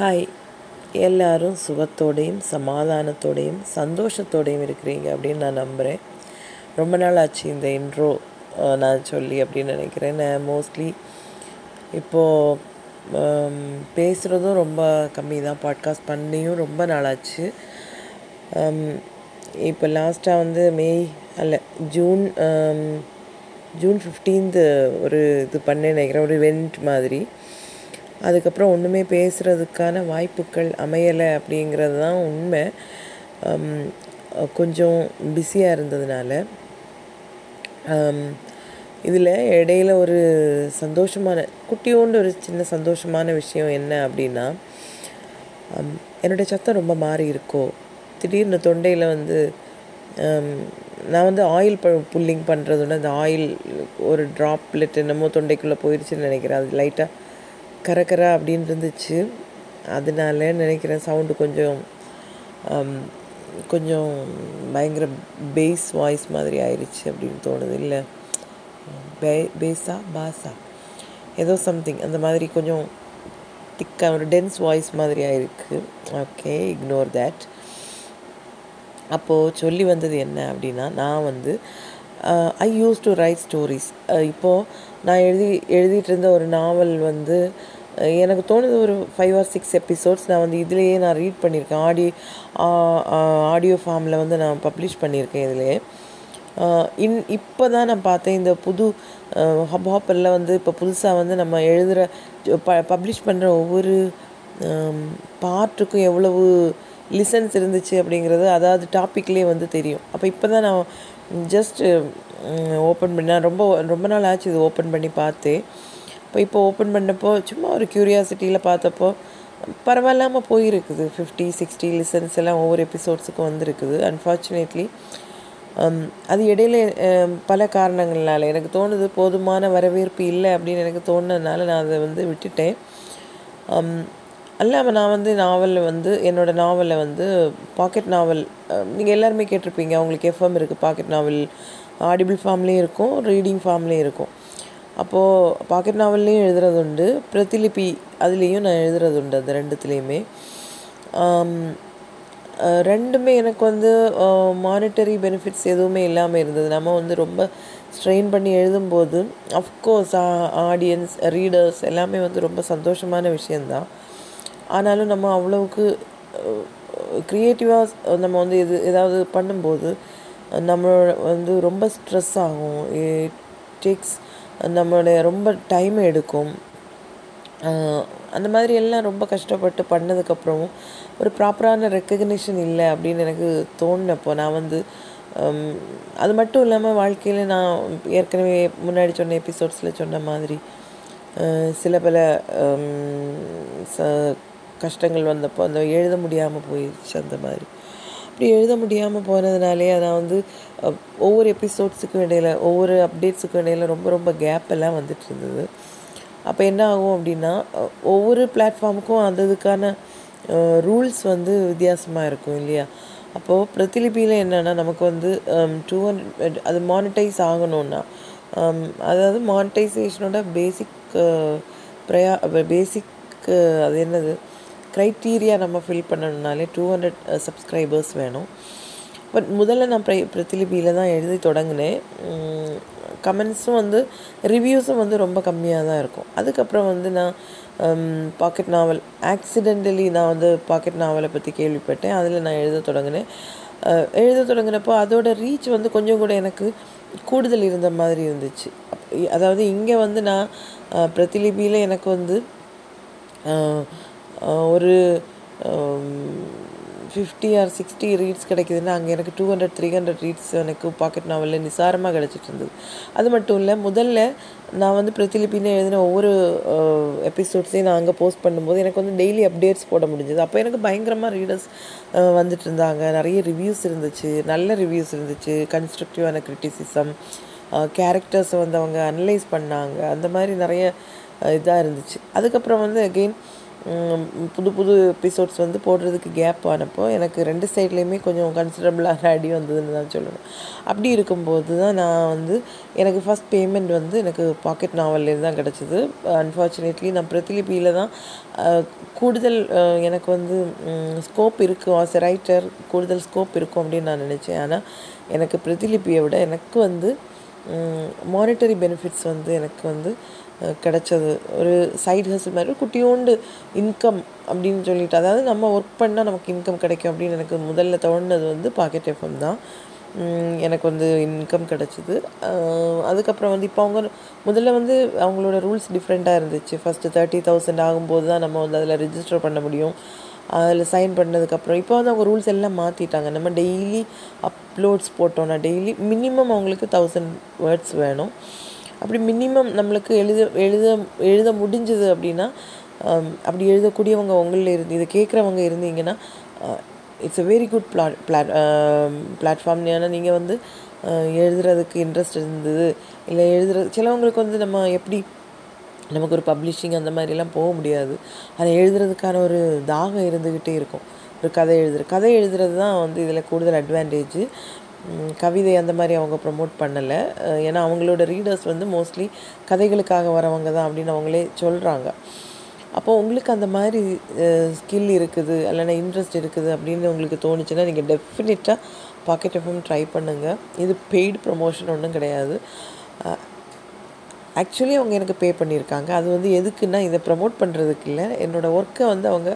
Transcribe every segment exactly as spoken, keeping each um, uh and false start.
Hi, எல்லோரும் சுகத்தோடையும் சமாதானத்தோடையும் சந்தோஷத்தோடையும் இருக்கிறீங்க அப்படின்னு நான் நம்புகிறேன். ரொம்ப நாள் ஆச்சு இந்த இன்ட்ரோ நான் சொல்லி அப்படின்னு நினைக்கிறேன். நான் மோஸ்ட்லி இப்போது பேசுகிறதும் ரொம்ப கம்மி தான், பாட்காஸ்ட் பண்ணியும் ரொம்ப நாளாச்சு. இப்போ லாஸ்ட்டாக வந்து மே அல்ல ஜூன் ஜூன் ஃபிஃப்டீன்த்து ஒரு இது பண்ணேன்னு நினைக்கிறேன், ஒரு இவெண்ட் மாதிரி. அதுக்கப்புறம் ஒன்றுமே பேசுகிறதுக்கான வாய்ப்புகள் அமையலை அப்படிங்கிறது தான் உண்மை. கொஞ்சம் பிஸியாக இருந்ததுனால இதில் இடையில் ஒரு சந்தோஷமான குட்டியோண்டு ஒரு சின்ன சந்தோஷமான விஷயம் என்ன அப்படின்னா, என்னுடைய சத்தம் ரொம்ப மாறி இருக்கோ. திடீர்னு தொண்டையில் வந்து நான் வந்து ஆயில் ப புல்லிங் பண்ணுறதுன்னு அந்த ஆயில் ஒரு ட்ராப்லெட் என்னமோ தொண்டைக்குள்ளே போயிடுச்சுன்னு நினைக்கிறேன். அது லைட்டாக கரக்கரை அப்படின்னு இருந்துச்சு. அதனால நினைக்கிறேன் சவுண்டு கொஞ்சம் கொஞ்சம் பயங்கர பேஸ் வாய்ஸ் மாதிரி ஆயிடுச்சு அப்படின்னு தோணுது. இல்லை பே பேஸா பாஸா ஏதோ சம்திங் அந்த மாதிரி கொஞ்சம் திக்காக ஒரு டென்ஸ் வாய்ஸ் மாதிரி ஆயிருக்கு. Okay, ignore that. அப்போது சொல்லி வந்தது என்ன அப்படின்னா, நான் வந்து I use to write stories. இப்போது நான் எழுதி எழுதிட்டு இருந்த ஒரு நாவல் வந்து எனக்கு தோணுது ஒரு ஃபைவ் ஆர் சிக்ஸ் எபிசோட்ஸ் நான் வந்து இதிலேயே நான் ரீட் பண்ணியிருக்கேன். ஆடி ஆடியோ ஃபார்மில் வந்து நான் பப்ளிஷ் பண்ணியிருக்கேன். இதிலே இன் இப்போ தான் நான் பார்த்தேன் இந்த புது ஹப் ஹாப்பெல்லாம் வந்து இப்போ புதுசாக வந்து நம்ம எழுதுகிற ப பப்ளிஷ் பண்ணுற ஒவ்வொரு பார்ட்டுக்கும் எவ்வளவு லிசன்ஸ் இருந்துச்சு அப்படிங்கிறது, அதாவது டாப்பிக்லேயே வந்து தெரியும். அப்போ இப்போ தான் நான் ஜஸ்ட் ஓப்பன் பண்ணேன். ரொம்ப ரொம்ப நாள் ஆச்சு இது ஓப்பன் பண்ணி பார்த்து. இப்போ இப்போ ஓப்பன் பண்ணப்போ சும்மா ஒரு க்யூரியாசிட்டியில் பார்த்தப்போ பரவாயில்லாமல் போயிருக்குது. ஃபிஃப்டி சிக்ஸ்டி லிசன்ஸ் எல்லாம் ஒவ்வொரு எபிசோட்ஸுக்கும் வந்துருக்குது. அன்ஃபார்ச்சுனேட்லி அது இடையில பல காரணங்களால் எனக்கு தோணுது போதுமான வரவேற்பு இல்லை அப்படின்னு எனக்கு தோணுனதுனால நான் அதை வந்து விட்டுட்டேன். அல்லாமல் நான் வந்து நாவலில் வந்து என்னோடய நாவலில் வந்து பாக்கெட் நாவல் நீங்கள் எல்லாருமே கேட்டிருப்பீங்க. அவங்களுக்கு எஃப்எம் இருக்குது, பாக்கெட் நாவல் ஆடிபிள் ஃபார்ம்லேயும் இருக்கும், ரீடிங் ஃபார்ம்லேயும் இருக்கும். அப்போது பாக்கெட் நாவல்லையும் எழுதுறது உண்டு, பிரதிலிபி அதுலேயும் நான் எழுதுறது உண்டு. அந்த ரெண்டுத்துலேயுமே ரெண்டுமே எனக்கு வந்து மானிட்டரி பெனிஃபிட்ஸ் எதுவுமே இல்லாமல் இருந்தது. நம்ம வந்து ரொம்ப ஸ்ட்ரெயின் பண்ணி எழுதும்போது அஃப்கோர்ஸ் ஆடியன்ஸ் ரீடர்ஸ் எல்லாமே வந்து ரொம்ப சந்தோஷமான விஷயந்தான். ஆனாலும் நம்ம அவ்வளவுக்கு க்ரியேட்டிவாக நம்ம வந்து எது ஏதாவது பண்ணும்போது நம்மளோட வந்து ரொம்ப ஸ்ட்ரெஸ் ஆகும். டேக்ஸ் நம்மளுடைய ரொம்ப டைம் எடுக்கும். அந்த மாதிரி எல்லாம் ரொம்ப கஷ்டப்பட்டு பண்ணதுக்கப்புறமும் ஒரு ப்ராப்பரான ரெக்கக்னிஷன் இல்லை அப்படின்னு எனக்கு தோணுனப்போ நான் வந்து அது மட்டும் இல்லாமல் வாழ்க்கையில் நான் ஏற்கனவே முன்னாடி சொன்ன எபிசோட்ஸில் சொன்ன மாதிரி சில பல ச கஷ்டங்கள் வந்தப்போ அந்த எழுத முடியாமல் போயிடுச்சு. அந்த மாதிரி அப்படி எழுத முடியாமல் போனதுனாலே நான் வந்து ஒவ்வொரு எபிசோட்ஸுக்கும் இடையில் ஒவ்வொரு அப்டேட்ஸுக்கும் இடையில் ரொம்ப ரொம்ப கேப் எல்லாம் வந்துட்டு இருந்தது. அப்போ என்ன ஆகும் அப்படின்னா, ஒவ்வொரு பிளாட்ஃபார்முக்கும் அந்த இதுக்கான ரூல்ஸ் வந்து வித்தியாசமாக இருக்கும் இல்லையா. அப்போது பிரதிலிபியில் என்னென்னா நமக்கு வந்து டூ ஹண்ட்ரட் அது மானிட்டைஸ் ஆகணுன்னா, அதாவது மானிட்டைசேஷனோட பேசிக் ப்ரையா பேசிக் அது என்னது க்ரைட்டீரியா நம்ம ஃபில் பண்ணணுன்னாலே டூ ஹண்ட்ரட் சப்ஸ்கிரைபர்ஸ் வேணும். பட் முதல்ல நான் ப்ரை பிரதிலிபியில் தான் எழுதி தொடங்கினேன். கமெண்ட்ஸும் வந்து ரிவ்யூஸும் வந்து ரொம்ப கம்மியாக தான் இருக்கும். அதுக்கப்புறம் வந்து நான் பாக்கெட் நாவல் ஆக்சிடென்டலி நான் வந்து பாக்கெட் நாவலை பற்றி கேள்விப்பட்டேன். அதில் நான் எழுத தொடங்கினேன். எழுத தொடங்கினப்போ அதோட ரீச் வந்து கொஞ்சம் கூட எனக்கு கூடுதல் இருந்த மாதிரி இருந்துச்சு. அதாவது இங்கே வந்து நான் பிரதிலிபியில் எனக்கு வந்து ஒரு ஃபிஃப்டி ஆர் சிக்ஸ்டி ரீட்ஸ் கிடைக்குதுன்னா, அங்கே எனக்கு two hundred three hundred reads எனக்கு பாக்கெட் நாவலில் நிசாரமாக கிடச்சிட்டு இருந்தது. அது மட்டும் இல்லை, முதல்ல நான் வந்து பிரதிலிபின்னு எழுதின ஒவ்வொரு எபிசோட்ஸையும் நான் அங்கே போஸ்ட் பண்ணும்போது எனக்கு வந்து டெய்லி அப்டேட்ஸ் போட முடிஞ்சது. அப்போ எனக்கு பயங்கரமாக ரீடர்ஸ் வந்துட்டு இருந்தாங்க. நிறைய ரிவ்யூஸ் இருந்துச்சு, நல்ல ரிவ்யூஸ் இருந்துச்சு, கன்ஸ்ட்ரக்டிவான கிரிட்டிசிசம், கேரக்டர்ஸை வந்து அவங்க அனலைஸ் பண்ணாங்க. அந்த மாதிரி நிறைய இதாக இருந்துச்சு. அதுக்கப்புறம் வந்து அகெயின் புது புது எபிசோட்ஸ் வந்து போடுறதுக்கு கேப் ஆனப்போ எனக்கு ரெண்டு சைட்லேயுமே கொஞ்சம் கன்சிடரபிளாக அடி வந்ததுன்னு தான் சொல்லணும். அப்படி இருக்கும்போது தான் நான் வந்து எனக்கு ஃபஸ்ட் பேமெண்ட் வந்து எனக்கு பாக்கெட் நாவல்லேருந்து தான் கிடச்சிது. அன்ஃபார்ச்சுனேட்லி நான் பிரதிலிபியில் தான் கூடுதல் எனக்கு வந்து ஸ்கோப் இருக்கும், ஆஸ் எ ரைட்டர் கூடுதல் ஸ்கோப் இருக்கும் அப்படின்னு நான் நினச்சேன். ஆனால் எனக்கு பிரதிலிபியை விட எனக்கு வந்து மானிட்டரி பெனிஃபிட்ஸ் வந்து எனக்கு வந்து கிடச்சது. ஒரு சைட் ஹஸ்ல் மாதிரி குட்டியோண்டு இன்கம் அப்படின்னு சொல்லிட்டு, அதாவது நம்ம ஒர்க் பண்ணால் நமக்கு இன்கம் கிடைக்கும் அப்படின்னு எனக்கு முதல்ல தோணுனது வந்து பாக்கெட் எஃப்எம் தான். எனக்கு வந்து இன்கம் கிடச்சிது. அதுக்கப்புறம் வந்து இப்போ அவங்க முதல்ல வந்து அவங்களோட ரூல்ஸ் டிஃப்ரெண்ட்டாக இருந்துச்சு. ஃபஸ்ட்டு தேர்ட்டி தௌசண்ட் ஆகும்போது தான் நம்ம வந்து அதில் ரெஜிஸ்டர் பண்ண முடியும். அதில் சைன் பண்ணதுக்கப்புறம் இப்போ வந்து அவங்க ரூல்ஸ் எல்லாம் மாற்றிட்டாங்க. நம்ம டெய்லி அப்லோட்ஸ் போட்டோன்னா டெய்லி மினிமம் அவங்களுக்கு தௌசண்ட் வேர்ட்ஸ் வேணும். அப்படி மினிமம் நம்மளுக்கு எழுத எழுத எழுத முடிஞ்சது அப்படின்னா, அப்படி எழுதக்கூடியவங்க உங்களில் இருந்து இதை கேட்குறவங்க இருந்தீங்கன்னா it's a very good plat plat platform. ஏன்னா நீங்கள் வந்து எழுதுறதுக்கு இன்ட்ரெஸ்ட் இருந்தது இல்லை எழுதுறது, சிலவங்களுக்கு வந்து நம்ம எப்படி நமக்கு ஒரு பப்ளிஷிங் அந்த மாதிரிலாம் போக முடியாது, அதை எழுதுறதுக்கான ஒரு தாகம் இருந்துக்கிட்டே இருக்கும். ஒரு கதை எழுதுற கதை எழுதுறது தான் வந்து இதில் கூடுதல் அட்வான்டேஜு. கவிதை அந்த மாதிரி அவங்க ப்ரொமோட் பண்ணலை. ஏன்னா அவங்களோட ரீடர்ஸ் வந்து மோஸ்ட்லி கதைகளுக்காக வரவங்க தான் அப்படின்னு அவங்களே சொல்கிறாங்க. அப்போது உங்களுக்கு அந்த மாதிரி ஸ்கில் இருக்குது இல்லைன்னா இன்ட்ரெஸ்ட் இருக்குது அப்படின்னு உங்களுக்கு தோணுச்சுன்னா நீங்கள் டெஃபினட்டாக பாக்கெட் எஃப்எம் ட்ரை பண்ணுங்கள். இது பெய்டு ப்ரொமோஷன் ஒன்றும் கிடையாது. ஆக்சுவலி அவங்க எனக்கு பே பண்ணியிருக்காங்க. அது வந்து எதுக்குன்னா இதை ப்ரமோட் பண்ணுறதுக்கு இல்லை, என்னோடய ஒர்க்கை வந்து அவங்க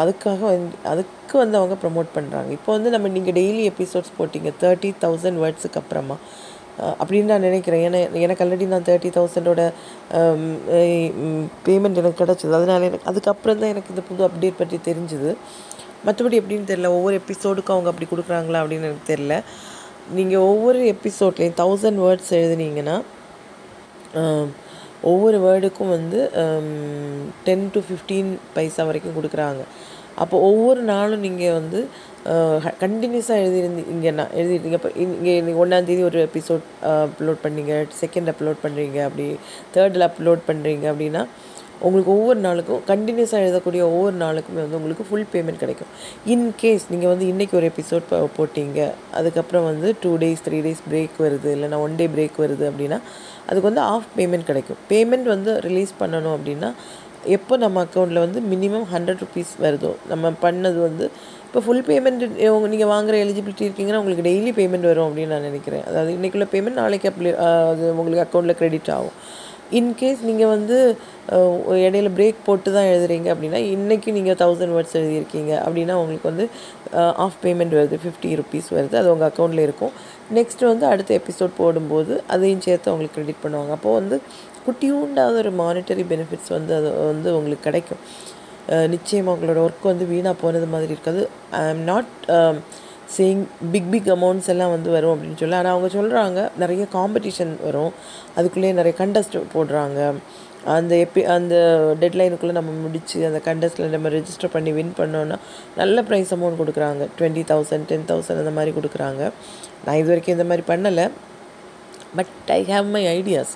அதுக்காக அதுக்கு வந்து அவங்க ப்ரமோட் பண்ணுறாங்க. இப்போ வந்து நம்ம நீங்கள் டெய்லி எபிசோட்ஸ் போட்டிங்க தேர்ட்டி தௌசண்ட் வேர்ட்ஸுக்கு அப்புறமா அப்படின்னு நான் நினைக்கிறேன். ஏன்னா எனக்கு ஆல்ரெடி நான் தேர்ட்டி தௌசண்டோட பேமெண்ட் எனக்கு கிடச்சிது. அதனால எனக்கு அதுக்கப்புறம் தான் எனக்கு இந்த புது அப்டேட் பற்றி தெரிஞ்சுது. மற்றபடி எப்படின்னு தெரில, ஒவ்வொரு எபிசோடுக்கும் அவங்க அப்படி கொடுக்குறாங்களா அப்படின்னு எனக்கு தெரில. நீங்கள் ஒவ்வொரு எபிசோட்லேயும் தௌசண்ட் வேர்ட்ஸ் எழுதுனீங்கன்னா ஒவ்வொரு வேர்டுக்கும் வந்து டென் டு ஃபிஃப்டீன் பைசா வரைக்கும் கொடுக்குறாங்க. அப்போ ஒவ்வொரு நாளும் நீங்கள் வந்து கண்டினியூஸாக எழுதிருந்து இங்கேண்ணா எழுதிருந்தீங்க. இப்போ இங்கே நீங்கள் ஒன்றாந்தேதி ஒரு எபிசோட் அப்லோட் பண்ணுறீங்க, செகண்ட் அப்லோட் பண்ணுறீங்க, அப்படி தேர்டில் அப்லோட் பண்ணுறீங்க அப்படின்னா உங்களுக்கு ஒவ்வொரு நாளுக்கும் கண்டினியூஸாக எழுதக்கூடிய ஒவ்வொரு நாளுக்குமே வந்து உங்களுக்கு ஃபுல் பேமெண்ட் கிடைக்கும். இன்கேஸ் நீங்கள் வந்து இன்றைக்கி ஒரு எபிசோட் போட்டிங்க, அதுக்கப்புறம் வந்து two days three days break வருது இல்லைனா ஒன் டே பிரேக் வருது அப்படின்னா அதுக்கு வந்து ஆஃப் பேமெண்ட் கிடைக்கும். பேமெண்ட் வந்து ரிலீஸ் பண்ணணும் அப்படின்னா எப்போ நம்ம அக்கௌண்ட்டில் வந்து மினிமம் ஹண்ட்ரட் ருபீஸ் வருதோ நம்ம பண்ணது வந்து, இப்போ ஃபுல் பேமெண்ட் நீங்கள் வாங்குகிற எலிஜிபிலிட்டி இருக்கீங்கன்னா உங்களுக்கு டெய்லி பேமெண்ட் வரும் அப்படின்னு நான் நினைக்கிறேன். அதாவது இன்றைக்குள்ள பேமெண்ட் நாளைக்கு அப்ளை அது உங்களுக்கு அக்கௌண்ட்டில் க்ரெடிட் ஆகும். இன்கேஸ் நீங்கள் வந்து இடையில பிரேக் போட்டு தான் எழுதுறீங்க அப்படின்னா, இன்றைக்கி நீங்கள் தௌசண்ட் வேர்ட்ஸ் எழுதியிருக்கீங்க அப்படின்னா உங்களுக்கு வந்து ஆஃப் பேமெண்ட் வருது, ஃபிஃப்டி ருபீஸ் வருது, அது உங்கள் அக்கௌண்ட்டில் இருக்கும். நெக்ஸ்ட்டு வந்து அடுத்த எபிசோட் போடும்போது அதையும் சேர்த்து அவங்களுக்கு க்ரெடிட் பண்ணுவாங்க. அப்போது வந்து குட்டியூண்டாவது ஒரு மானிட்டரி பெனிஃபிட்ஸ் வந்து அது வந்து உங்களுக்கு கிடைக்கும். நிச்சயமாக உங்களோட ஒர்க் வந்து வீணாக போனது மாதிரி இருக்காது. I am not saying big big amounts எல்லாம் வந்து வரும் அப்படின்னு சொல்லி, ஆனால் அவங்க சொல்கிறாங்க நிறைய காம்படிஷன் வரும், அதுக்குள்ளேயே நிறைய கண்டஸ்ட் போடுறாங்க, அந்த எப்பி அந்த டெட்லைனுக்குள்ளே நம்ம முடித்து அந்த கண்டஸ்ட்டில் நம்ம ரெஜிஸ்டர் பண்ணி வின் பண்ணோன்னா நல்ல ப்ரைஸ் அமௌண்ட் கொடுக்குறாங்க, டுவெண்ட்டி தௌசண்ட் டென் தௌசண்ட் அந்த மாதிரி கொடுக்குறாங்க. நான் இது வரைக்கும் இந்த மாதிரி பண்ணலை, but I have my ideas.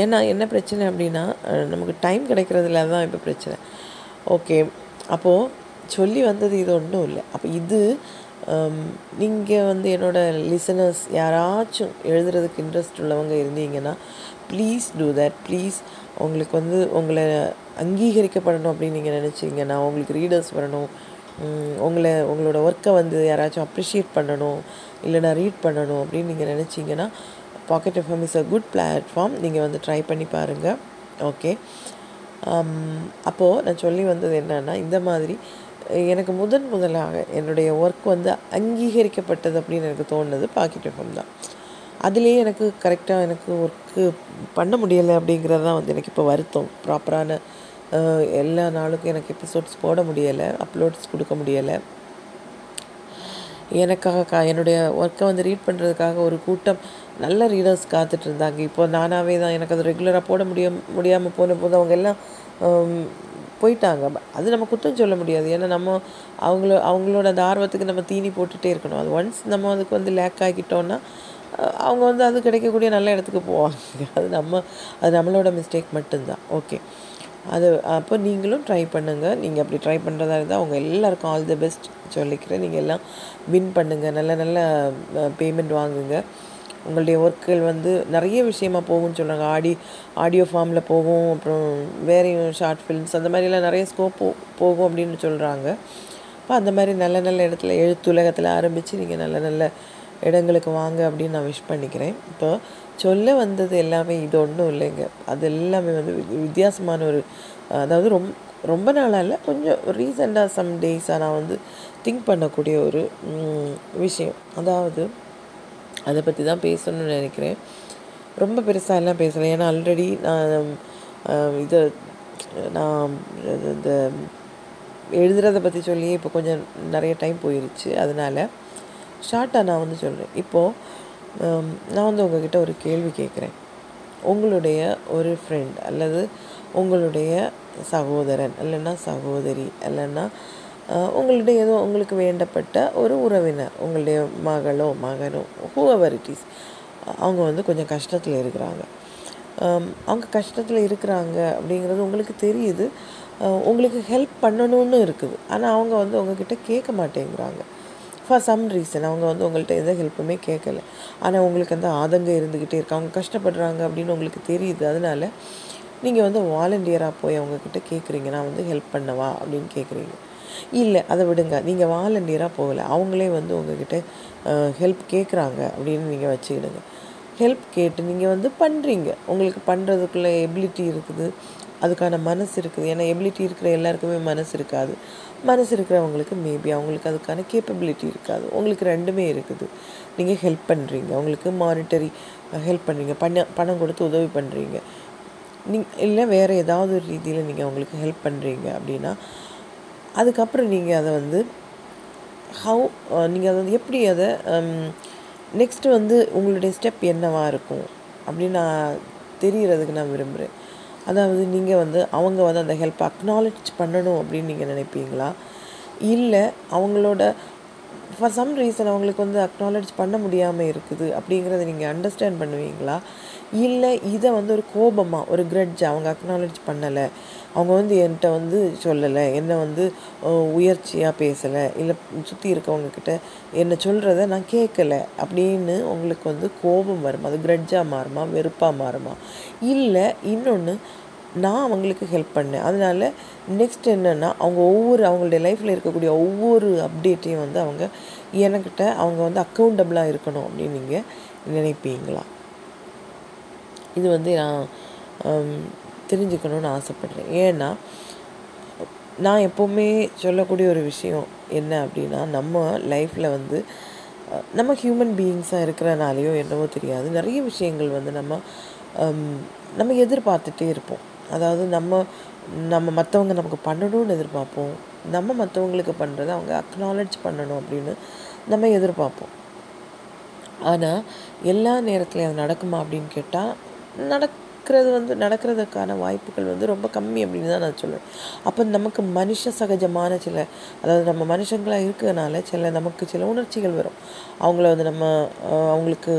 ஏன்னா என்ன பிரச்சனை அப்படின்னா நமக்கு டைம் கிடைக்கிறதுல தான் இப்போ பிரச்சனை. ஓகே, அப்போது சொல்லி வந்தது இது ஒன்றும் இல்லை. அப்போ இது நீங்கள் வந்து என்னோடய லிசனர்ஸ் யாராச்சும் எழுதுறதுக்கு இன்ட்ரெஸ்ட் உள்ளவங்க இருந்தீங்கன்னா ப்ளீஸ் டூ தட். ப்ளீஸ் உங்களுக்கு வந்து உங்களை அங்கீகரிக்கப்படணும் அப்படின்னு நீங்கள் நினச்சிங்கன்னா, உங்களுக்கு ரீடர்ஸ் வரணும், உங்களை உங்களோட ஒர்க்கை வந்து யாராச்சும் அப்ரிஷியேட் பண்ணணும் இல்லைனா ரீட் பண்ணணும் அப்படின்னு நீங்கள் நினச்சிங்கன்னா packet FM is a good platform. நீங்கள் வந்து ட்ரை பண்ணி பாருங்கள். ஓகே, அப்போது நான் சொல்லி வந்தது என்னென்னா, இந்த மாதிரி எனக்கு முதன் முதலாக என்னுடைய ஒர்க் வந்து அங்கீகரிக்கப்பட்டது அப்படின்னு எனக்கு தோணுது பாக்கெட் எஃப்எம் தான். அதுலேயே எனக்கு கரெக்டாக எனக்கு ஒர்க்கு பண்ண முடியலை அப்படிங்கிறது தான் வந்து எனக்கு இப்போ வருத்தம். ப்ராப்பரான எல்லா நாளுக்கும் எனக்கு எபிசோட்ஸ் போட முடியலை, அப்லோட்ஸ் கொடுக்க முடியலை. எனக்காக கா என்னுடைய ஒர்க்கை வந்து ரீட் பண்ணுறதுக்காக ஒரு கூட்டம் நல்ல ரீடர்ஸ் காத்துட்டு இருந்தாங்க. இப்போது நானாகவே தான் எனக்கு அது ரெகுலராக போட முடிய முடியாமல் போன போது அவங்க எல்லாம் போயிட்டாங்க. அது நம்ம குற்றம் சொல்ல முடியாது. ஏன்னா நம்ம அவங்கள அவங்களோட அந்த ஆர்வத்துக்கு நம்ம தீனி போட்டுகிட்டே இருக்கணும். அது ஒன்ஸ் நம்ம அதுக்கு வந்து லேக் ஆகிட்டோன்னா அவங்க வந்து அது கிடைக்கக்கூடிய நல்ல இடத்துக்கு போவாங்க. அது நம்ம அது நம்மளோட மிஸ்டேக் மட்டும்தான். ஓகே, அது அப்போ நீங்களும் ட்ரை பண்ணுங்கள். நீங்கள் அப்படி ட்ரை பண்ணுறதா இருந்தால் அவங்க எல்லாேருக்கும் ஆல் தி பெஸ்ட் சொல்லிக்கிறேன். நீங்கள் எல்லாம் வின் பண்ணுங்கள், நல்ல நல்ல பேமெண்ட் வாங்குங்க. உங்களுடைய ஒர்க்குகள் வந்து நிறைய விஷயமா போகும்னு சொல்கிறாங்க. ஆடி ஆடியோ ஃபார்மில் போகும், அப்புறம் வேறையும் ஷார்ட் ஃபிலிம்ஸ் அந்த மாதிரிலாம் நிறைய ஸ்கோப் போ போகும் அப்படின்னு சொல்கிறாங்க. அப்போ அந்த மாதிரி நல்ல நல்ல இடத்துல எழுத்துலகத்தில் ஆரம்பித்து நீங்கள் நல்ல நல்ல இடங்களுக்கு வாங்க அப்படின்னு நான் விஷ் பண்ணிக்கிறேன். இப்போ சொல்ல வந்தது எல்லாமே இது ஒன்றும் இல்லைங்க, அது எல்லாமே வந்து வித்தியாசமான ஒரு, அதாவது ரொம்ப ரொம்ப நாளாக இல்லை, கொஞ்சம் ரீசெண்டாக சம் டேஸாக நான் வந்து திங்க் பண்ணக்கூடிய ஒரு விஷயம். அதாவது அதை பற்றி தான் பேசணும்னு நினைக்கிறேன். ரொம்ப பெருசாக எல்லாம் பேசலை, ஏன்னா ஆல்ரெடி நான் இதை நான் இந்த எழுதுறதை பற்றி சொல்லி இப்போ கொஞ்சம் நிறைய டைம் போயிடுச்சு. அதனால் ஷார்ட்டாக நான் வந்து சொல்கிறேன். இப்போது நான் வந்து உங்கள்கிட்ட ஒரு கேள்வி கேட்குறேன். உங்களுடைய ஒரு ஃப்ரெண்ட் அல்லது உங்களுடைய சகோதரன் இல்லைன்னா சகோதரி இல்லைன்னா உங்களுடைய ஏதோ உங்களுக்கு வேண்டப்பட்ட ஒரு உறவினர், உங்களுடைய மகளோ மகனோ ஹூஎவர் இட் இஸ், அவங்க வந்து கொஞ்சம் கஷ்டத்தில் இருக்கிறாங்க. அவங்க கஷ்டத்தில் இருக்கிறாங்க அப்படிங்கிறது உங்களுக்கு தெரியுது. உங்களுக்கு ஹெல்ப் பண்ணணும்னு இருக்குது, ஆனால் அவங்க வந்து உங்ககிட்ட கேட்க மாட்டேங்கிறாங்க. ஃபார் சம் ரீசன் அவங்க வந்து உங்கள்கிட்ட எந்த ஹெல்ப்புமே கேட்கலை, ஆனால் உங்களுக்கு அந்த ஆதங்கம் இருந்துக்கிட்டே இருக்கு. அவங்க கஷ்டப்படுறாங்க அப்படின்னு உங்களுக்கு தெரியுது. அதனால் நீங்கள் வந்து வாலண்டியராக போய் அவங்கக்கிட்ட கேட்குறீங்க, நான் வந்து ஹெல்ப் பண்ணவா அப்படின்னு கேட்குறீங்க. இல்லை அதை விடுங்க, நீங்கள் வாலண்டியராக போகலை, அவங்களே வந்து உங்கள்கிட்ட ஹெல்ப் கேட்குறாங்க அப்படின்னு நீங்கள் வச்சுக்கிடுங்க. ஹெல்ப் கேட்டு நீங்கள் வந்து பண்ணுறீங்க, உங்களுக்கு பண்ணுறதுக்குள்ளே எபிலிட்டி இருக்குது, அதுக்கான மனசு இருக்குது. ஏன்னா எபிலிட்டி இருக்கிற எல்லாருக்குமே மனசு இருக்காது, மனசு இருக்கிறவங்களுக்கு மேபி அவங்களுக்கு அதுக்கான கேப்பபிலிட்டி இருக்காது. உங்களுக்கு ரெண்டுமே இருக்குது. நீங்கள் ஹெல்ப் பண்ணுறீங்க, அவங்களுக்கு மானிட்டரி ஹெல்ப் பண்ணுறீங்க, பண்ண பணம் கொடுத்து உதவி பண்ணுறீங்க, நீங்கள் இல்லை வேறு ஏதாவது ஒரு ரீதியில் நீங்கள் அவங்களுக்கு ஹெல்ப் பண்ணுறீங்க அப்படின்னா அதுக்கப்புறம் நீங்கள் அதை வந்து ஹவு நீங்கள் அதை வந்து எப்படி அதை நெக்ஸ்ட்டு வந்து உங்களுடைய ஸ்டெப் என்னவாக இருக்கும் அப்படின்னு நான் தெரிகிறதுக்கு நான் விரும்புகிறேன். அதாவது நீங்கள் வந்து அவங்க வந்து அந்த ஹெல்ப்பை அக்னாலஜ் பண்ணணும் அப்படின்னு நீங்கள் நினைப்பீங்களா? இல்லை அவங்களோட ஃபார் சம் ரீசன் அவங்களுக்கு வந்து அக்னாலஜ் பண்ண முடியாமல் இருக்குது அப்படிங்கிறத நீங்கள் அண்டர்ஸ்டாண்ட் பண்ணுவீங்களா? இல்லை இதை வந்து ஒரு கோபமாக ஒரு கிரட்ஜாக அவங்க அக்னாலஜ் பண்ணலை, அவங்க வந்து என்கிட்ட வந்து சொல்லலை, என்னை வந்து உயர்ச்சியாக பேசலை, இல்லை சுற்றி இருக்கவங்கக்கிட்ட என்னை சொல்கிறத நான் கேட்கலை அப்படின்னு உங்களுக்கு வந்து கோபம் வருமா? அது கிரட்ஜாக மாறுமா? வெறுப்பாக மாறுமா? இல்லை இன்னொன்று, நான் அவங்களுக்கு ஹெல்ப் பண்ணேன், அதனால் நெக்ஸ்ட் என்னென்னா அவங்க ஒவ்வொரு அவங்களுடைய லைஃப்பில் இருக்கக்கூடிய ஒவ்வொரு அப்டேட்டையும் வந்து அவங்க என்கிட்ட அவங்க வந்து அக்கௌண்டபிளாக இருக்கணும் அப்படின்னு நீங்கள் நினைப்பீங்களா? இது வந்து நான் தெரிஞ்சுக்கணுன்னு ஆசைப்பட்றேன். ஏன்னா நான் எப்போவுமே சொல்லக்கூடிய ஒரு விஷயம் என்ன அப்படின்னா, நம்ம லைஃப்பில் வந்து நம்ம ஹியூமன் பீயிங்ஸாக இருக்கிறனாலேயோ என்னவோ தெரியாது, நிறைய விஷயங்கள் வந்து நம்ம நம்ம எதிர்பார்த்துட்டே இருப்போம். அதாவது நம்ம நம்ம மற்றவங்க நமக்கு பண்ணணும்னு எதிர்பார்ப்போம், நம்ம மற்றவங்களுக்கு பண்ணுறதை அவங்க அக்னாலஜ் பண்ணணும் அப்படின்னு நம்ம எதிர்பார்ப்போம். ஆனால் எல்லா நேரத்துலையும் அது நடக்குமா அப்படின்னு கேட்டால் நடக்கிறது வந்து நடக்கிறதுக்கான வாய்ப்புகள் வந்து ரொம்ப கம்மி அப்படின்னு தான் நான் சொல்லுவேன். அப்போ நமக்கு மனுஷ சகஜமான சில, அதாவது நம்ம மனுஷங்களாக இருக்கிறதுனால சில நமக்கு சில உணர்ச்சிகள் வரும். அவங்கள வந்து நம்ம அவங்களுக்கு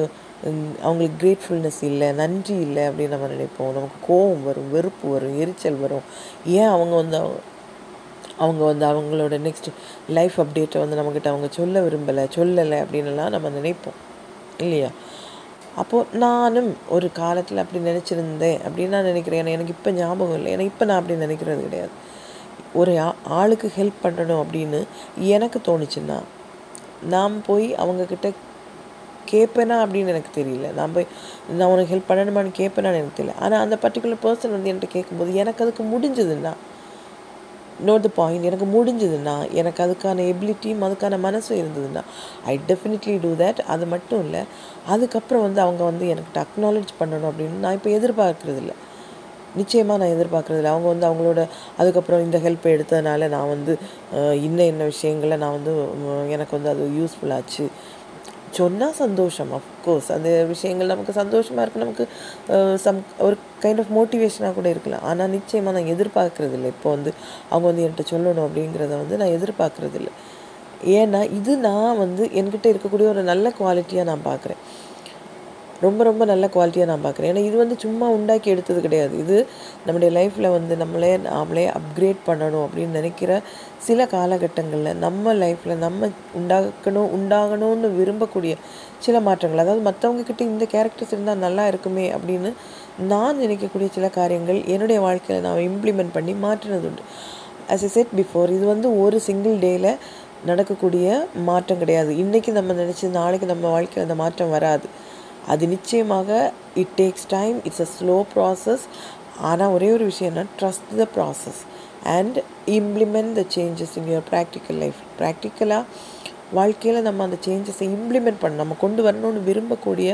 அவங்களுக்கு கிரேட்ஃபுல்னஸ் இல்லை, நன்றி இல்லை அப்படின்னு நம்ம நினைப்போம். நமக்கு கோபம் வரும், வெறுப்பு வரும், எரிச்சல் வரும். ஏன் அவங்க வந்து அவங்க வந்து அவங்களோட நெக்ஸ்ட் லைஃப் அப்டேட்டை வந்து நம்மக்கிட்ட அவங்க சொல்ல விரும்பலை சொல்லலை அப்படின்லாம் நம்ம நினைப்போம் இல்லையா? அப்போது நானும் ஒரு காலத்தில் அப்படி நினச்சிருந்தேன் அப்படின்னு நான் நினைக்கிறேன். ஏன்னா எனக்கு இப்போ ஞாபகம் இல்லை, ஏன்னா இப்போ நான் அப்படி நினைக்கிறது கிடையாது. ஒரு ஆளுக்கு ஹெல்ப் பண்ணணும் அப்படின்னு எனக்கு தோணுச்சுன்னா நாம் போய் அவங்கக்கிட்ட கேட்பேனா அப்படின்னு எனக்கு தெரியல. நான் போய் நான் உனக்கு ஹெல்ப் பண்ணணுமான்னு கேட்பேனான்னு எனக்கு தெரியல. ஆனால் அந்த பர்டிகுலர் பர்சன் வந்து என்கிட்ட கேட்கும்போது எனக்கு அதுக்கு முடிஞ்சதுன்னா நோட் த பாயிண்ட், எனக்கு முடிஞ்சதுன்னா, எனக்கு அதுக்கான எபிலிட்டியும் அதுக்கான மனசும் இருந்ததுன்னா ஐ டெஃபினெட்லி டூ தேட். அது மட்டும் இல்லை, அதுக்கப்புறம் வந்து அவங்க வந்து எனக்கு அக்னாலஜ் பண்ணணும் அப்படின்னு நான் இப்போ எதிர்பார்க்கறது இல்லை, நிச்சயமாக நான் எதிர்பார்க்குறதில்ல. அவங்க வந்து அவங்களோட அதுக்கப்புறம் இந்த ஹெல்ப் எடுத்ததுனால நான் வந்து இன்னும் என்ன விஷயங்களை நான் வந்து எனக்கு வந்து அது யூஸ்ஃபுல்லாச்சு சொன்னால் சந்தோஷம். அஃப்கோர்ஸ் அந்த விஷயங்கள் நமக்கு சந்தோஷமாக இருக்குது, நமக்கு சம் ஒரு கைண்ட் ஆஃப் மோட்டிவேஷனாக கூட இருக்கலாம். ஆனால் நிச்சயமாக நான் எதிர்பார்க்குறது இல்லை. இப்போ வந்து அவங்க வந்து என்கிட்ட சொல்லணும் அப்படிங்கிறத வந்து நான் எதிர்பார்க்குறது இல்லை. ஏன்னா இது நான் வந்து என்கிட்ட இருக்கக்கூடிய ஒரு நல்ல குவாலிட்டியாக நான் பார்க்குறேன். ரொம்ப ரொம்ப நல்ல குவாலிட்டியாக நான் பார்க்குறேன். ஏன்னா இது வந்து சும்மா உண்டாக்கி எடுத்தது கிடையாது. இது நம்முடைய லைஃப்பில் வந்து நம்மளே நாமளே அப்கிரேட் பண்ணணும் அப்படின்னு நினைக்கிற சில காலகட்டங்களில் நம்ம லைஃப்பில் நம்ம உண்டாக்கணும் உண்டாகணும்னு விரும்பக்கூடிய சில மாற்றங்கள், அதாவது மற்றவங்கக்கிட்ட இந்த கேரக்டர்ஸ் இருந்தால் நல்லா இருக்குமே அப்படின்னு நான் நினைக்கக்கூடிய சில காரியங்கள் என்னுடைய வாழ்க்கையில் நான் இம்ப்ளிமெண்ட் பண்ணி மாற்றினது உண்டு. as I said before, இது வந்து ஒரு சிங்கிள் டேயில் நடக்கக்கூடிய மாற்றம் கிடையாது. இன்றைக்கி நம்ம நினச்சி நாளைக்கு நம்ம வாழ்க்கையில் அந்த மாற்றம் வராது. அது நிச்சயமாக it takes time, it's a slow process. ஆனால் ஒரே ஒரு விஷயம்னா trust the process and implement the changes in your practical life. ப்ராக்டிக்கலாக வாழ்க்கையில் நம்ம அந்த சேஞ்சஸை இம்ப்ளிமெண்ட் பண்ண நம்ம கொண்டு வரணும்னு விரும்பக்கூடிய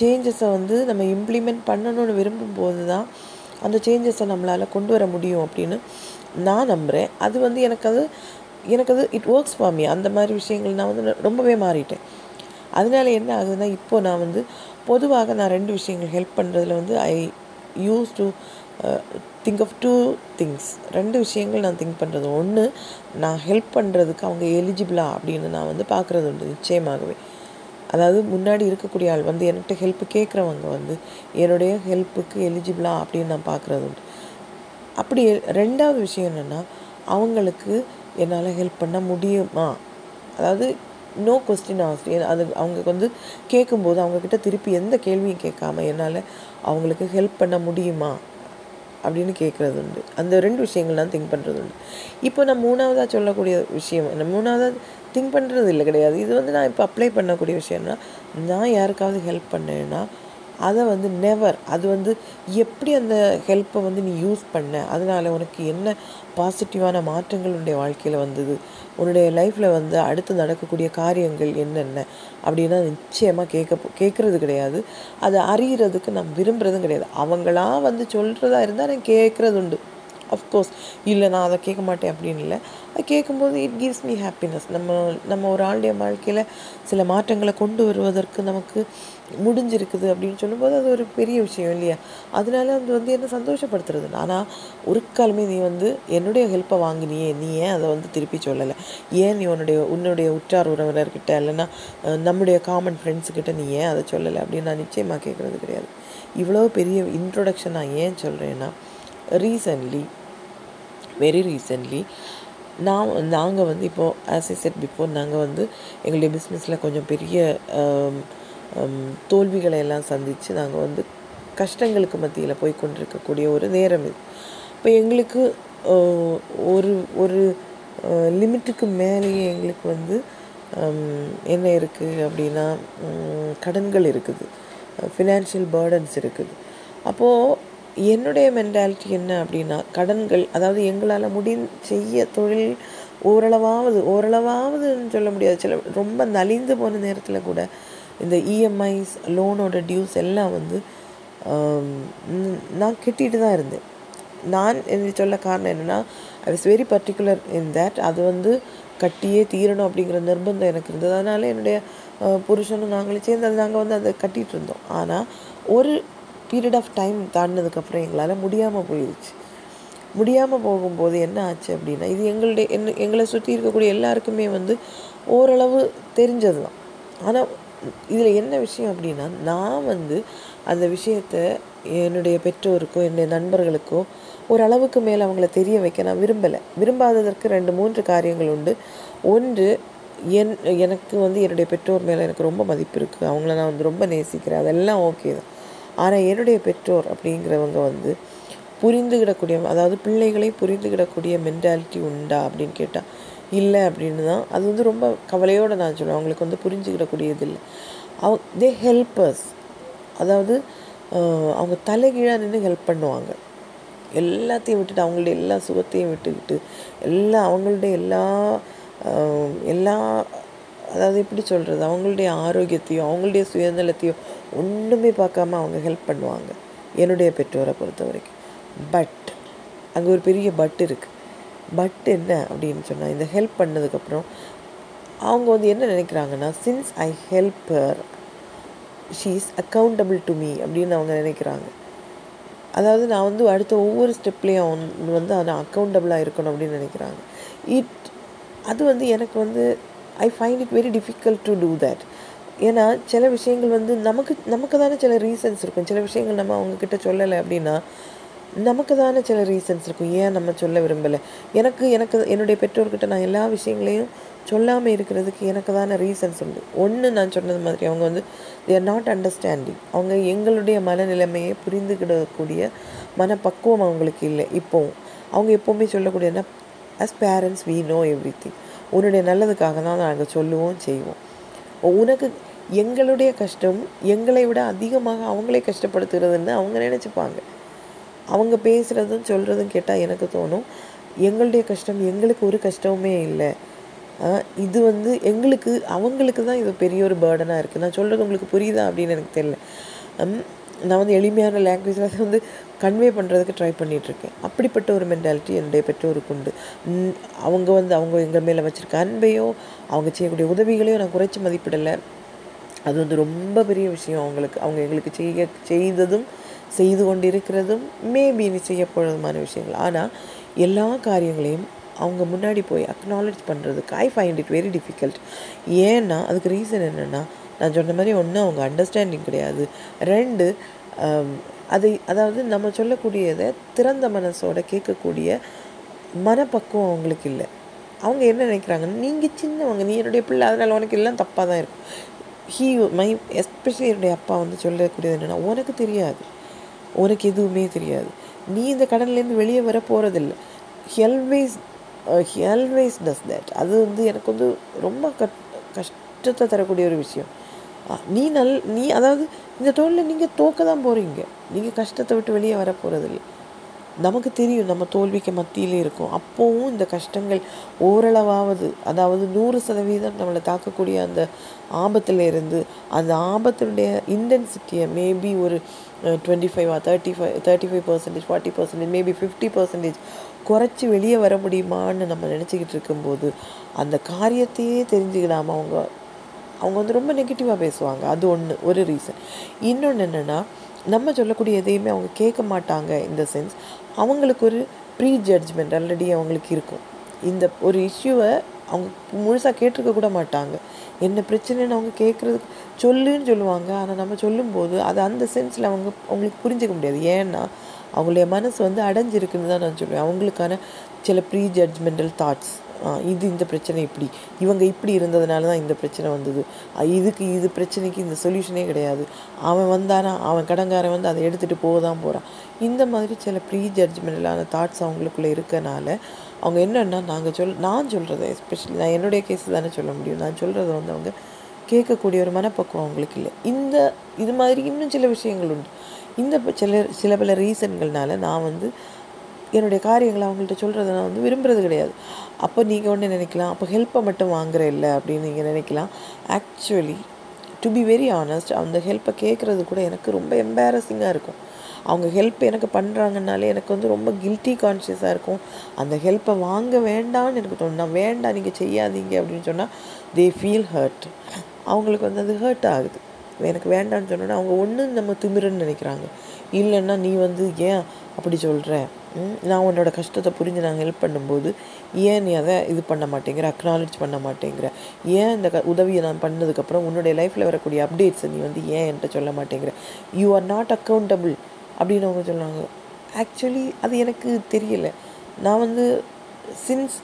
சேஞ்சஸை வந்து நம்ம இம்ப்ளிமெண்ட் பண்ணணும்னு விரும்பும்போது தான் அந்த சேஞ்சஸை நம்மளால் கொண்டு வர முடியும் அப்படின்னு நான் நம்புகிறேன். அது வந்து எனக்கு அது எனக்கு அது இட் ஒர்க்ஸ் ஃபார் மீ. அந்த மாதிரி விஷயங்கள் நான் வந்து ரொம்பவே மாறிட்டேன். அதனால என்ன ஆகுதுன்னா, இப்போது நான் வந்து பொதுவாக நான் ரெண்டு விஷயங்கள் ஹெல்ப் பண்ணுறதுல வந்து I use to think of two things. ரெண்டு விஷயங்கள் நான் திங்க் பண்ணுறது. ஒன்று, நான் ஹெல்ப் பண்ணுறதுக்கு அவங்க எலிஜிபிளா அப்படின்னு நான் வந்து பார்க்குறது உண்டு. நிச்சயமாகவே அதாவது முன்னாடி இருக்கக்கூடிய ஆள் வந்து என்கிட்ட ஹெல்ப்பு கேட்குறவங்க வந்து என்னுடைய ஹெல்ப்புக்கு எலிஜிபிளா அப்படின்னு நான் பார்க்குறது உண்டு. அப்படி ரெண்டாவது விஷயம் என்னென்னா, அவங்களுக்கு என்னால் ஹெல்ப் பண்ண முடியுமா, அதாவது நோ கொஸ்டின் ஆஸ்க். அது அவங்களுக்கு வந்து கேட்கும்போது அவங்கக்கிட்ட திருப்பி எந்த கேள்வியும் கேட்காம என்னால் அவங்களுக்கு ஹெல்ப் பண்ண முடியுமா அப்படின்னு கேட்குறது உண்டு. அந்த ரெண்டு விஷயங்கள் நான் திங்க் பண்ணுறது உண்டு. இப்போ நான் மூணாவதாக சொல்லக்கூடிய விஷயம் என்ன, மூணாவதாக திங்க் பண்ணுறது இல்லை கிடையாது, இது வந்து நான் இப்போ அப்ளை பண்ணக்கூடிய விஷயம்னா, நான் யாருக்காவது ஹெல்ப் பண்ணேன்னா அதை வந்து நெவர் அது வந்து எப்படி அந்த ஹெல்ப்பை வந்து நீ யூஸ் பண்ண, அதனால் உனக்கு என்ன பாசிட்டிவான மாற்றங்கள் உன்னுடைய வாழ்க்கையில் வந்தது, உன்னுடைய லைஃப்பில் வந்து அடுத்து நடக்கக்கூடிய காரியங்கள் என்னென்ன அப்படின்னா நிச்சயமாக கேட்க கேட்குறது கிடையாது. அதை அறிகிறதுக்கு நான் விரும்புகிறதும் கிடையாது. அவங்களா வந்து சொல்கிறதா இருந்தால் நான் கேட்குறது உண்டு. அஃப்கோர்ஸ் இல்லை நான் அதை கேட்க மாட்டேன் அப்படின்னு இல்லை. அது கேட்கும்போது இட் கிவ்ஸ் மீ ஹாப்பினஸ். நம்ம நம்ம ஒரு ஆளுடைய வாழ்க்கையில் சில மாற்றங்களை கொண்டு வருவதற்கு நமக்கு முடிஞ்சிருக்குது அப்படின்னு சொல்லும்போது அது ஒரு பெரிய விஷயம் இல்லையா. அதனால அது வந்து என்ன சந்தோஷப்படுத்துறது. ஆனால் ஒரு காலமே நீ வந்து என்னுடைய ஹெல்ப்பை வாங்கினியே, நீ ஏன் அதை வந்து திருப்பி சொல்லலை, ஏன் நீ உன்னுடைய உன்னுடைய உற்றார் உறவினர்கிட்ட இல்லைன்னா நம்முடைய காமன் ஃப்ரெண்ட்ஸுக்கிட்ட நீ ஏன் அதை சொல்லலை அப்படின்னு நான் நிச்சயமாக கேட்குறது கிடையாது. இவ்வளோ பெரிய இன்ட்ரொடக்ஷன் நான் ஏன் சொல்கிறேன்னா, ரீசன்ட்லி வெரி ரீசன்ட்லி நான் நாங்கள் வந்து இப்போது as I said before, நாங்கள் வந்து எங்களுடைய பிஸ்னஸில் கொஞ்சம் பெரிய தோல்விகளை எல்லாம் சந்தித்து நாங்கள் வந்து கஷ்டங்களுக்கு மத்தியில் போய் கொண்டிருக்கக்கூடிய ஒரு நேரம் இது. இப்போ எங்களுக்கு ஒரு ஒரு லிமிட்டுக்கு மேலேயே எங்களுக்கு வந்து என்ன இருக்குது அப்படின்னா, கடன்கள் இருக்குது, ஃபினான்ஷியல் பேர்டன்ஸ் இருக்குது. அப்போது என்னுடைய மென்டாலிட்டி என்ன அப்படின்னா, கடன்கள் அதாவது எங்களால் முடி செய்ய தொழில் ஓரளவாவது ஓரளவாவதுன்னு சொல்ல முடியாது, சில ரொம்ப நலிந்து போன நேரத்தில் கூட இந்த இஎம்ஐஸ் லோனோட டியூஸ் எல்லாம் வந்து நான் கட்டிட்டு தான் இருந்தேன். நான் என்ன சொல்ல காரணம் என்னென்னா, I was very particular in that. அது வந்து கட்டியே தீரணும் அப்படிங்கிற நிர்பந்தம் எனக்கு இருந்தது. அதனால் என்னுடைய புருஷனும் நாங்களும் சேர்ந்து அது நாங்கள் வந்து அதை கட்டிகிட்டு இருந்தோம். ஆனால் ஒரு பீரியட் ஆஃப் டைம் தாண்டினதுக்கப்புறம் எங்களால் முடியாமல் போயிடுச்சு. முடியாமல் போகும்போது என்ன ஆச்சு அப்படின்னா, இது எங்களுடைய என் எங்களை சுற்றி இருக்கக்கூடிய எல்லாருக்குமே வந்து ஓரளவு தெரிஞ்சது தான். ஆனால் இதில் என்ன விஷயம் அப்படின்னா, நான் வந்து அந்த விஷயத்த என்னுடைய பெற்றோருக்கோ என்னுடைய நண்பர்களுக்கோ ஓரளவுக்கு மேலே அவங்கள தெரிய வைக்க நான் விரும்பலை. விரும்பாததற்கு ரெண்டு மூன்று காரியங்கள் உண்டு. ஒன்று, என் எனக்கு வந்து என்னுடைய பெற்றோர் மேலே எனக்கு ரொம்ப மதிப்பு இருக்குது, அவங்கள நான் வந்து ரொம்ப நேசிக்கிறேன், அதெல்லாம் ஓகே தான். ஆனால் என்னுடைய பெற்றோர் அப்படிங்கிறவங்க வந்து புரிந்துக்கிடக்கூடிய, அதாவது பிள்ளைகளை புரிந்துக்கிடக்கூடிய மென்டாலிட்டி உண்டா அப்படின்னு கேட்டால் இல்லை அப்படின்னு தான். அது வந்து ரொம்ப கவலையோடு நான் சொல்லுவேன். அவங்களுக்கு வந்து புரிஞ்சுக்கிடக்கூடிய இது இல்லை. அவ தே ஹெல்ப்பர்ஸ், அதாவது அவங்க தலைகீழாக நின்று ஹெல்ப் பண்ணுவாங்க. எல்லாத்தையும் விட்டுட்டு, அவங்களுடைய எல்லா சுகத்தையும் விட்டுக்கிட்டு, எல்லா அவங்களுடைய எல்லா எல்லா அதாவது எப்படி சொல்கிறது, அவங்களுடைய ஆரோக்கியத்தையும் அவங்களுடைய சுயநலத்தையும் ஒன்றுமே பார்க்காம அவங்க ஹெல்ப் பண்ணுவாங்க என்னுடைய பெற்றோரை பொறுத்த வரைக்கும். பட் அங்கே ஒரு பெரிய பட் இருக்குது. பட் என்ன அப்படின்னு சொன்னால், இந்த ஹெல்ப் பண்ணதுக்கப்புறம் அவங்க வந்து என்ன நினைக்கிறாங்கன்னா, since I help her she is accountable to me அப்படின்னு அவங்க நினைக்கிறாங்க. அதாவது நான் வந்து அடுத்த ஒவ்வொரு ஸ்டெப்லேயும் வந்து நான் அக்கௌண்டபிளாக இருக்கணும் அப்படின்னு நினைக்கிறாங்க. இட் அது வந்து எனக்கு வந்து I find it very difficult to do that. ஏன்னா சில விஷயங்கள் வந்து நமக்கு நமக்கு தானே சில ரீசன்ஸ் இருக்கும். சில விஷயங்கள் நம்ம அவங்கக்கிட்ட சொல்லலை அப்படின்னா நமக்கு தானே சில ரீசன்ஸ் இருக்கும், ஏன் நம்ம சொல்ல விரும்பலை. எனக்கு எனக்கு என்னுடைய பெற்றோர்கிட்ட நான் எல்லா விஷயங்களையும் சொல்லாமல் இருக்கிறதுக்கு எனக்கு தானே ரீசன்ஸ் உண்டு. ஒன்று, நான் சொன்னது மாதிரி அவங்க வந்து தே ஆர் நாட் அண்டர்ஸ்டாண்டிங். அவங்க எங்களுடைய மனநிலைமையை புரிந்துக்கிடக்கூடிய மனப்பக்குவம் அவங்களுக்கு இல்லை. இப்போவும் அவங்க எப்போவுமே சொல்லக்கூடியதுன்னா, ஆஸ் பேரண்ட்ஸ் வி நோ எவ்ரி திங். உன்னுடைய நல்லதுக்காக தான் நாங்கள் சொல்லுவோம் செய்வோம். உனக்கு எங்களுடைய கஷ்டம் எங்களை விட அதிகமாக அவங்களே கஷ்டப்படுத்துகிறதுன்னு அவங்க நினச்சிப்பாங்க. அவங்க பேசுகிறதும் சொல்கிறதும் கேட்டால் எனக்கு தோணும், எங்களுடைய கஷ்டம் எங்களுக்கு ஒரு கஷ்டமுமே இல்லை, இது வந்து எங்களுக்கு அவங்களுக்கு தான் இது பெரிய ஒரு பேர்டனாக இருக்குது. நான் சொல்கிறது உங்களுக்கு புரியுதா அப்படின்னு எனக்கு தெரியல. நான் வந்து எளிமையான லாங்குவேஜில் அதை வந்து கன்வே பண்ணுறதுக்கு ட்ரை பண்ணிகிட்ருக்கேன். அப்படிப்பட்ட ஒரு மென்டாலிட்டி என்னுடைய பெற்றோருக்கு உண்டு. அவங்க வந்து அவங்க எங்கள் மேலே வச்சுருக்க அன்பையோ அவங்க செய்யக்கூடிய உதவிகளையோ நான் குறைச்சி மதிப்பிடலை. அது வந்து ரொம்ப பெரிய விஷயம் அவங்களுக்கு. அவங்க எங்களுக்கு செய்ய செய்ததும் செய்து கொண்டு இருக்கிறதும் மேபி நீ செய்யப்படுறதுமான விஷயங்கள். ஆனால் எல்லா காரியங்களையும் அவங்க முன்னாடி போய் அக்னாலேஜ் பண்ணுறதுக்கு I find it very difficult. ஏன்னா அதுக்கு ரீசன் என்னென்னா, நான் சொன்ன மாதிரி ஒன்று அவங்க அண்டர்ஸ்டாண்டிங் கிடையாது, ரெண்டு அதை அதாவது நம்ம சொல்லக்கூடியதை திறந்த மனசோட கேட்கக்கூடிய மனப்பக்குவம் அவங்களுக்கு இல்லை. அவங்க என்ன நினைக்கிறாங்கன்னு, நீங்கள் சின்னவங்க, நீ என்னுடைய பிள்ளை, அதனால் உனக்கு எல்லாம் தப்பாக தான் இருக்கும். ஹீ மை எஸ்பெஷலி என்னுடைய அப்பா வந்து சொல்லக்கூடியது என்னென்னா, உனக்கு தெரியாது, உனக்கு எதுவுமே தெரியாது, நீ இந்த கடன்லேருந்து வெளியே வர போகிறதில்லை. Always always does that. அது வந்து எனக்கு வந்து ரொம்ப கட் கஷ்டத்தை தரக்கூடிய ஒரு விஷயம். நீ நல் நீ அதாவது இந்த தோலில் நீங்கள் தோக்க தான் போகிறீங்க, நீங்கள் கஷ்டத்தை விட்டு வெளியே வர போகிறதில்லை. நமக்கு தெரியும் நம்ம தோல்விக்கு மத்தியிலே இருக்கும். அப்போவும் இந்த கஷ்டங்கள் ஓரளவாவது, அதாவது நூறு சதவீதம் நம்மளை தாக்கக்கூடிய அந்த ஆபத்துலேருந்து அந்த ஆபத்தினுடைய இன்டென்சிட்டியை மேபி ஒரு டுவெண்ட்டி ஃபைவா thirty five thirty five percentage forty percentage maybe fifty percentage குறைச்சி வெளியே வர முடியுமான்னு நம்ம நினச்சிக்கிட்டு இருக்கும்போது அந்த காரியத்தையே தெரிஞ்சுக்கிடாமல் அவங்க அவங்க வந்து ரொம்ப நெகட்டிவாக பேசுவாங்க. அது ஒன்று, ஒரு ரீசன். இன்னொன்று என்னென்னா, நம்ம சொல்லக்கூடிய எதையுமே அவங்க கேட்க மாட்டாங்க. இந்த சென்ஸ் அவங்களுக்கு ஒரு ப்ரீ ஜட்ஜ்மெண்ட் ஆல்ரெடி அவங்களுக்கு இருக்கும். இந்த ஒரு இஷ்யூவை அவங்க முழுசாக கேட்டிருக்க கூட மாட்டாங்க. என்ன பிரச்சனைன்னு அவங்க கேட்குறதுக்கு சொல்லுன்னு சொல்லுவாங்க. ஆனால் நம்ம சொல்லும்போது அது அந்த சென்ஸில் அவங்க அவங்களுக்கு புரிஞ்சிக்க முடியாது. ஏன்னா அவங்களுடைய மனசு வந்து அடைஞ்சிருக்குன்னு தான் நான் சொல்லுவேன். அவங்களுக்கான சில ப்ரீ ஜட்ஜ்மெண்டல் தாட்ஸ், இது இந்த பிரச்சனை இப்படி, இவங்க இப்படி இருந்ததுனால தான் இந்த பிரச்சனை வந்தது, இதுக்கு இது பிரச்சனைக்கு இந்த சொல்யூஷனே கிடையாது, அவன் வந்தானா அவன் கடங்காரன் வந்து அதை எடுத்துகிட்டு போக தான் போகிறான், இந்த மாதிரி சில ப்ரீ ஜட்ஜ்மெண்டலான தாட்ஸ் அவங்களுக்குள்ளே இருக்கனால அவங்க என்னென்னா, நாங்கள் சொல் நான் சொல்கிறத எஸ்பெஷலி நான் என்னுடைய கேஸ் தானே சொல்ல முடியும், நான் சொல்கிறத வந்து அவங்க கேட்கக்கூடிய ஒரு மனப்பக்குவம் அவங்களுக்கு இல்லை. இந்த இது மாதிரி இன்னும் சில விஷயங்கள் உண்டு. இந்த சில சில பல ரீசன்கள்னால நான் வந்து என்னுடைய காரியங்களை அவங்கள்ட்ட சொல்கிறத நான் வந்து விரும்புகிறது கிடையாது. அப்போ நீங்கள் ஒன்று நினைக்கலாம், அப்போ ஹெல்ப்பை மட்டும் வாங்குற இல்லை அப்படின்னு நீங்கள் நினைக்கலாம். Actually to be very honest, அந்த ஹெல்ப்பை கேட்குறது கூட எனக்கு ரொம்ப எம்பாரசிங்காக இருக்கும். அவங்க ஹெல்ப் எனக்கு பண்ணுறாங்கனாலே எனக்கு வந்து ரொம்ப கில்ட்டி கான்ஷியஸாக இருக்கும். அந்த ஹெல்ப்பை வாங்க வேண்டான்னு எனக்கு தோணும். நான் வேண்டாம் நீங்கள் செய்யாதீங்க அப்படின்னு சொன்னால் தே ஃபீல் ஹர்ட். அவங்களுக்கு வந்து அது ஹர்ட் ஆகுது. எனக்கு வேண்டான்னு சொன்னோன்னா அவங்க ஒன்று நம்ம திமிருன்னு நினைக்கிறாங்க, இல்லைன்னா நீ வந்து ஏன் அப்படி சொல்கிற, நான் உன்னோட கஷ்டத்தை புரிஞ்சு நான் ஹெல்ப் பண்ணும்போது ஏன் நீ அதை இது பண்ண மாட்டேங்கிற, அக்னாலேஜ் பண்ண மாட்டேங்கிற, ஏன் இந்த க உதவியை நான் பண்ணதுக்கப்புறம் உன்னுடைய லைஃப்பில் வரக்கூடிய அப்டேட்ஸை நீ வந்து ஏன் என்கிட்ட சொல்ல மாட்டேங்கிற, யூ ஆர் நாட் அக்கௌண்டபிள் அப்படின்னு அவங்க சொல்லுவாங்க. ஆக்சுவலி அது எனக்கு தெரியலை. நான் வந்து சின்ஸ்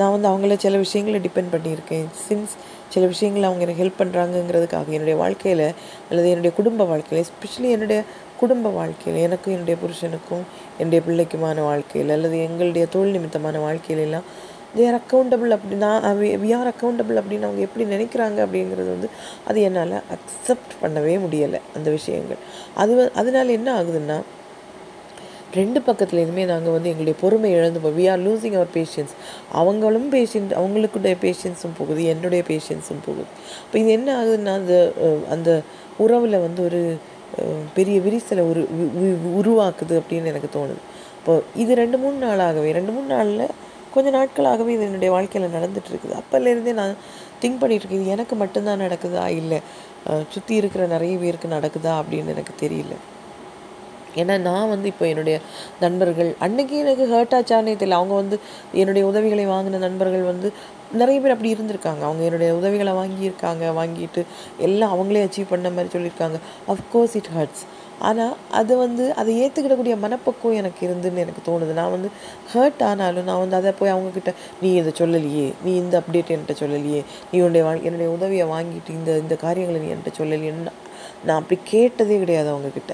நான் வந்து அவங்கள சில விஷயங்களை டிபெண்ட் பண்ணியிருக்கேன். சின்ஸ் சில விஷயங்கள் அவங்க எனக்கு ஹெல்ப் பண்ணுறாங்கங்கிறதுக்காக என்னுடைய வாழ்க்கையில் அல்லது என்னுடைய குடும்ப வாழ்க்கையில், எஸ்பெஷலி என்னுடைய குடும்ப வாழ்க்கையில், எனக்கும் என்னுடைய புருஷனுக்கும் என்னுடைய பிள்ளைக்குமான வாழ்க்கையில் அல்லது எங்களுடைய தொழில் நிமித்தமான வாழ்க்கையிலெல்லாம் தே ஆர் அக்கௌண்டபிள் அப்படி நான் வி ஆர் அக்கௌண்டபிள் அப்படின்னு அவங்க எப்படி நினைக்கிறாங்க அப்படிங்கிறது வந்து அது என்னால் அக்செப்ட் பண்ணவே முடியலை அந்த விஷயங்கள். அது அதனால் என்ன ஆகுதுன்னா, ரெண்டு பக்கத்துலேருமே நாங்கள் வந்து எங்களுடைய பொறுமை இழந்துப்போம். We are losing our patience. அவங்களும் பேஷண்ட், அவங்களுக்குடைய பேஷன்ஸும் போகுது, என்னுடைய பேஷன்ஸும் போகுது. இப்போ இது என்ன ஆகுதுன்னா, அந்த அந்த உறவில் வந்து ஒரு பெரிய விரிசலை உரு உருவாக்குது அப்படின்னு எனக்கு தோணுது. இப்போ இது ரெண்டு மூணு நாளாகவே ரெண்டு மூணு நாளில் கொஞ்சம் நாட்களாகவே இது என்னுடைய வாழ்க்கையில் நடந்துகிட்ருக்குது. அப்போலேருந்தே நான் திங்க் பண்ணிகிட்ருக்கேன், இது எனக்கு மட்டும்தான் நடக்குதா இல்லை சுற்றி இருக்கிற நிறைய பேருக்கு நடக்குதா அப்படின்னு எனக்கு தெரியல. ஏன்னா நான் வந்து இப்போ என்னுடைய நண்பர்கள் அன்றைக்கி எனக்கு ஹர்ட் ஆச்சானே தெரியல, அவங்க வந்து என்னுடைய உதவிகளை வாங்கின நண்பர்கள் வந்து நிறைய பேர் அப்படி இருந்திருக்காங்க. அவங்க என்னுடைய உதவிகளை வாங்கியிருக்காங்க, வாங்கிட்டு எல்லாம் அவங்களே அச்சீவ் பண்ண மாதிரி சொல்லியிருக்காங்க. Of course it hurts. ஆனால் அது வந்து அதை ஏற்றுக்கிடக்கூடிய மனப்பக்குவம் எனக்கு இருந்துன்னு எனக்கு தோணுது. நான் வந்து ஹர்ட் ஆனாலும் நான் வந்து அதை போய் அவங்கக்கிட்ட நீ இதை சொல்லலையே, நீ இந்த அப்டேட் என்கிட்ட சொல்லலையே, நீ என்னுடைய வா என்னுடைய உதவியை வாங்கிட்டு இந்த இந்த காரியங்களை நீ என்கிட்ட சொல்லலையேன்னு நான் அப்படி கேட்டதே கிடையாது. அவங்கக்கிட்ட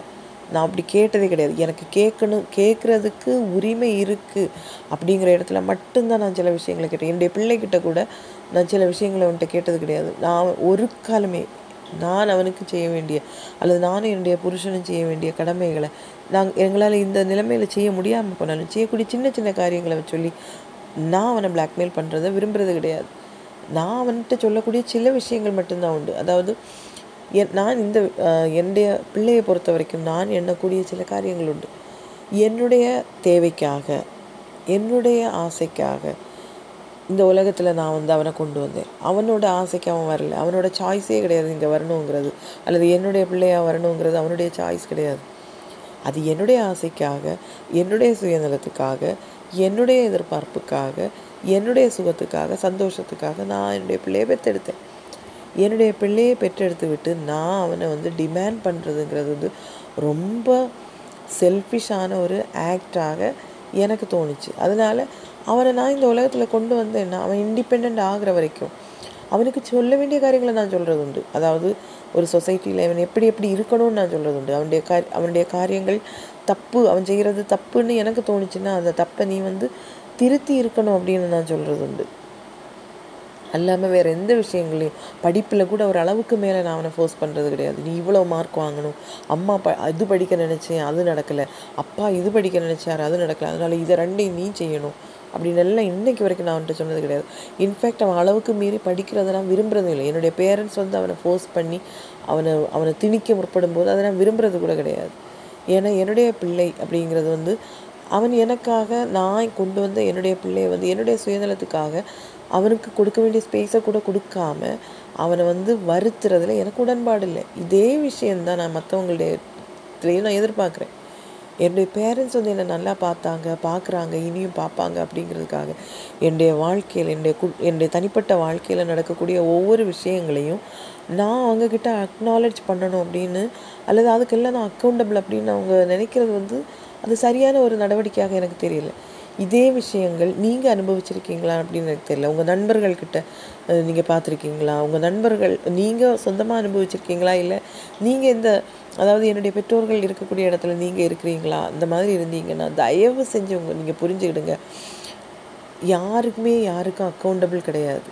நான் அப்படி கேட்டதே கிடையாது. எனக்கு கேட்கணும், கேட்குறதுக்கு உரிமை இருக்குது அப்படிங்கிற இடத்துல மட்டும்தான் நான் சில விஷயங்களை கேட்டேன். என்னுடைய பிள்ளைகிட்ட கூட நான் சில விஷயங்களை அவன்கிட்ட கேட்டது கிடையாது. நான் ஒரு காலமே நான் அவனுக்கு செய்ய வேண்டிய அல்லது நானும் என்னுடைய புருஷனும் செய்ய வேண்டிய கடமைகளை நாங்கள் எங்களால் இந்த நிலைமையில் செய்ய முடியாமல் போனாலும் செய்யக்கூடிய சின்ன சின்ன காரியங்களை சொல்லி நான் அவனை பிளாக்மெயில் பண்ணுறதை விரும்புகிறது கிடையாது. நான் அவன்கிட்ட சொல்லக்கூடிய சில விஷயங்கள் மட்டும்தான் உண்டு. அதாவது என் நான் இந்த என்னுடைய பிள்ளையை பொறுத்த வரைக்கும் நான் எண்ணக்கூடிய சில காரியங்கள் உண்டு. என்னுடைய தேவைக்காக, என்னுடைய ஆசைக்காக இந்த உலகத்தில் நான் வந்து அவனை கொண்டு வந்தேன். அவனோட ஆசைக்கு அவன் வரலை, அவனோட சாய்ஸே கிடையாது இங்கே வரணுங்கிறது, அல்லது என்னுடைய பிள்ளையாக வரணுங்கிறது அவனுடைய சாய்ஸ் கிடையாது. அது என்னுடைய ஆசைக்காக, என்னுடைய சுயநலத்துக்காக, என்னுடைய எதிர்பார்ப்புக்காக, என்னுடைய சுகத்துக்காக, சந்தோஷத்துக்காக நான் என்னுடைய பிள்ளையை பெற்றெடுத்தேன். என்னுடைய பிள்ளையை பெற்றெடுத்து விட்டு நான் அவனை வந்து டிமாண்ட் பண்ணுறதுங்கிறது வந்து ரொம்ப செல்ஃபிஷான ஒரு ஆக்டாக எனக்கு தோணுச்சு. அதனால் அவனை நான் இந்த உலகத்தில் கொண்டு வந்தேன்னா அவன் இண்டிபெண்ட் ஆகிற வரைக்கும் அவனுக்கு சொல்ல வேண்டிய காரியங்களை நான் சொல்கிறது உண்டு. அதாவது ஒரு சொசைட்டியில் அவன் எப்படி எப்படி இருக்கணும்னு நான் சொல்கிறது உண்டு. அவனுடைய கா அவனுடைய காரியங்கள் தப்பு, அவன் செய்கிறது தப்புன்னு எனக்கு தோணுச்சுன்னா அந்த தப்பை நீ வந்து திருத்தி இருக்கணும் அப்படின்னு நான் சொல்கிறது உண்டு. அல்லாமல் வேறு எந்த விஷயங்களையும் படிப்பில் கூட ஒரு அளவுக்கு மேலே நான் அவனை ஃபோர்ஸ் பண்ணுறது கிடையாது. நீ இவ்வளோ மார்க் வாங்கணும், அம்மா ப அது படிக்க நினச்சேன் அது நடக்கலை, அப்பா இது படிக்க நினச்சார் அது நடக்கலை, அதனால் இதை ரெண்டையும் நீ செய்யணும் அப்படின்னு எல்லாம் இன்றைக்கு வரைக்கும் நான் அவன்கிட்ட சொன்னது கிடையாது. இன்ஃபேக்ட் அவன் அளவுக்கு மீறி படிக்கிறதெல்லாம் விரும்புகிறதும் இல்லை. என்னுடைய பேரண்ட்ஸ் வந்து அவனை ஃபோர்ஸ் பண்ணி அவனை அவனை திணிக்க முற்படும் போது அதை நான் விரும்புகிறது கூட கிடையாது. ஏன்னா என்னுடைய பிள்ளை அப்படிங்கிறது வந்து அவன் எனக்காக நான் கொண்டு வந்த என்னுடைய பிள்ளையை வந்து என்னுடைய சுயநலத்துக்காக அவனுக்கு கொடுக்க வேண்டிய ஸ்பேஸை கூட கொடுக்காம அவனை வந்து வருத்துறதுல எனக்கு உடன்பாடு இல்லை. இதே விஷயந்தான் நான் மற்றவங்களுடைய இதுலேயும் நான் எதிர்பார்க்குறேன். என்னுடைய பேரண்ட்ஸ் வந்து என்னை நல்லா பார்த்தாங்க, பார்க்குறாங்க, இனியும் பார்ப்பாங்க அப்படிங்கிறதுக்காக என்னுடைய வாழ்க்கையில் என்னுடைய கு என்னுடைய தனிப்பட்ட வாழ்க்கையில் நடக்கக்கூடிய ஒவ்வொரு விஷயங்களையும் நான் அவங்கக்கிட்ட அக்னாலஜ் பண்ணணும் அப்படின்னு அல்லது அதுக்கெல்லாம் நான் அக்கௌண்டபிள் அப்படின்னு அவங்க நினைக்கிறது வந்து அது சரியான ஒரு நடவடிக்கையாக எனக்கு தெரியல. இதே விஷயங்கள் நீங்கள் அனுபவிச்சிருக்கீங்களா அப்படின்னு எனக்கு தெரியல. உங்கள் நண்பர்கள்கிட்ட நீங்கள் பார்த்துருக்கீங்களா? உங்கள் நண்பர்கள் நீங்கள் சொந்தமாக அனுபவிச்சிருக்கீங்களா? இல்லை நீங்கள் இந்த அதாவது என்னுடைய பெற்றோர்கள் இருக்கக்கூடிய இடத்துல நீங்கள் இருக்கிறீங்களா? அந்த மாதிரி இருந்தீங்கன்னா தயவு செஞ்சு உங்கள் நீங்கள் புரிஞ்சுக்கிடுங்க, யாருக்குமே யாருக்கும் அக்கௌண்டபிள் கிடையாது.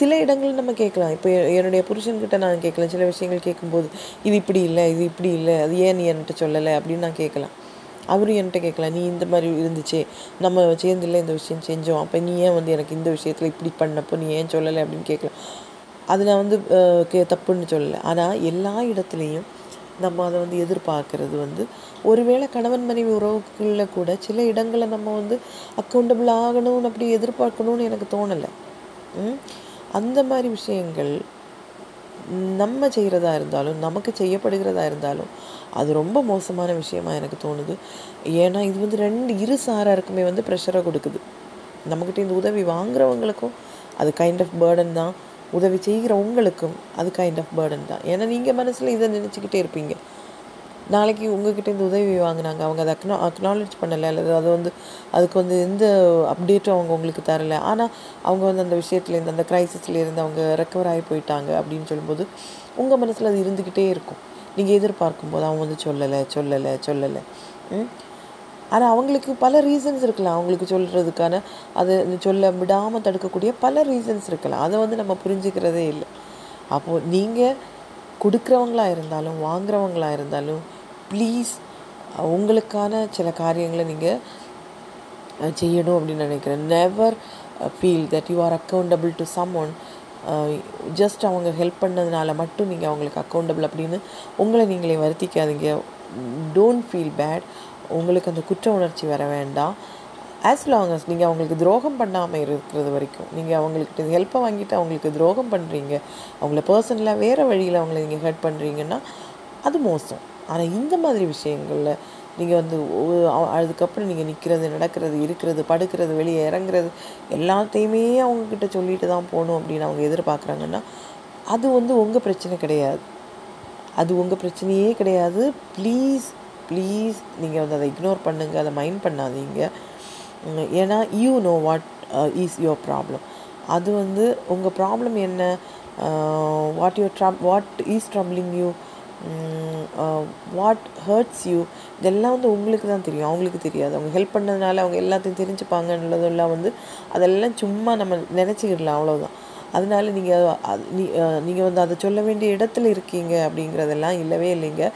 சில இடங்கள் நம்ம கேட்கலாம். இப்போ என்னுடைய புருஷன்கிட்ட நான் கேட்கலாம். சில விஷயங்கள் கேட்கும்போது இது இப்படி இல்லை, இது இப்படி இல்லை, அது ஏன் நீ என்கிட்ட சொல்லலை அப்படின்னு நான் கேட்கலாம். அவரும் என்கிட்ட கேட்கலாம், நீ இந்த மாதிரி இருந்துச்சு, நம்ம சேர்ந்துல இந்த விஷயம் செஞ்சோம், அப்போ நீ ஏன் வந்து எனக்கு இந்த விஷயத்தில் இப்படி பண்ணப்போ நீ ஏன் சொல்லலை அப்படின்னு கேட்கலாம். அது நான் வந்து கே தப்புன்னு சொல்லலை. ஆனால் எல்லா இடத்துலையும் நம்ம அதை வந்து எதிர்பார்க்கறது வந்து ஒருவேளை கணவன் மனைவி உறவுகளில் கூட சில இடங்களில் நம்ம வந்து அக்கௌண்டபிள் ஆகணும்னு அப்படி எதிர்பார்க்கணும்னு எனக்கு தோணலை. அந்த மாதிரி விஷயங்கள் நம்ம செய்கிறதா இருந்தாலும் நமக்கு செய்யப்படுகிறதா இருந்தாலும் அது ரொம்ப மோசமான விஷயமாக எனக்கு தோணுது. ஏன்னா இது வந்து ரெண்டு இரு சாராருக்குமே வந்து ப்ரெஷரை கொடுக்குது. நம்மக்கிட்ட இந்த உதவி வாங்குறவங்களுக்கும் அது கைண்ட் ஆஃப் பேர்டன் தான், உதவி செய்கிறவங்களுக்கும் அது கைண்ட் ஆஃப் பேர்டன் தான். ஏன்னா நீங்கள் மனசில் இதை நினச்சிக்கிட்டே இருப்பீங்க, நாளைக்கு உங்கள்கிட்ட இந்த உதவி வாங்கினாங்க, அவங்க அதை அக்னா அக்னாலஜ் பண்ணலை அல்லது அது வந்து அதுக்கு வந்து எந்த அப்டேட்டும் அவங்க உங்களுக்கு தரலை, ஆனால் அவங்க வந்து அந்த விஷயத்துலேருந்து அந்த க்ரைசிஸ்லேருந்து அவங்க ரெக்கவர் ஆகி போயிட்டாங்க அப்படின்னு சொல்லும்போது உங்கள் மனசில் அது இருந்துக்கிட்டே இருக்கும். நீங்கள் எதிர்பார்க்கும்போது அவங்க வந்து சொல்லலை சொல்லலை சொல்லலை ம் ஆனால் அவங்களுக்கு பல ரீசன்ஸ் இருக்கலாம். அவங்களுக்கு சொல்கிறதுக்கான அதை சொல்ல விடாமல் தடுக்கக்கூடிய பல ரீசன்ஸ் இருக்கலாம். அதை வந்து நம்ம புரிஞ்சுக்கிறதே இல்லை. அப்போது நீங்கள் கொடுக்குறவங்களா இருந்தாலும் வாங்குறவங்களா இருந்தாலும் ப்ளீஸ் உங்களுக்கான சில காரியங்களை நீங்கள் செய்யணும் அப்படின்னு நினைக்கிறேன். Never feel that you are accountable to someone. Just அவங்க ஹெல்ப் பண்ணதுனால மட்டும் நீங்கள் அவங்களுக்கு அக்கௌண்டபிள் அப்படின்னு உங்களை நீங்களே வருத்திக்காதீங்க. Don't feel bad. உங்களுக்கு அந்த குற்ற உணர்ச்சி வர வேண்டாம். ஆஸ் லாங் அஸ் நீங்கள் அவங்களுக்கு துரோகம் பண்ணாமல் இருக்கிறது வரைக்கும், நீங்கள் அவங்கள்கிட்ட ஹெல்ப்பை வாங்கிட்டு அவங்களுக்கு துரோகம் பண்ணுறீங்க, அவங்கள பர்சனலாக வேறு வழியில் அவங்கள நீங்கள் ஹர்ட் பண்ணுறீங்கன்னா அது மோசம். ஆனால் இந்த மாதிரி விஷயங்களில் நீங்கள் வந்து அதுக்கப்புறம் நீங்கள் நிற்கிறது, நடக்கிறது, இருக்கிறது, படுக்கிறது, வெளியே இறங்குறது எல்லாத்தையுமே அவங்கக்கிட்ட சொல்லிட்டு தான் போகணும் அப்படின்னு அவங்க எதிர்பார்க்குறாங்கன்னா அது வந்து உங்கள் பிரச்சனை கிடையாது, அது உங்கள் பிரச்சனையே கிடையாது. ப்ளீஸ் ப்ளீஸ் நீங்கள் வந்து அதை இக்னோர் பண்ணுங்கள், அதை மைண்ட் பண்ணாதீங்க. ஏன்னா you know what is your problem. அது வந்து உங்கள் ப்ராப்ளம் என்ன, வாட் யுவர் ட்ரா what is troubling you, what hurts you, இதெல்லாம் வந்து உங்களுக்கு தான் தெரியும், அவங்களுக்கு தெரியாது. அவங்க ஹெல்ப் பண்ணதுனால அவங்க எல்லாத்தையும் தெரிஞ்சுப்பாங்கன்றதெல்லாம் வந்து அதெல்லாம் சும்மா நம்ம நினச்சிக்கிடலாம், அவ்வளோதான். அதனால நீங்கள் நீங்கள் வந்து அதை சொல்ல வேண்டிய இடத்துல இருக்கீங்க அப்படிங்கிறதெல்லாம் இல்லவே இல்லைங்க.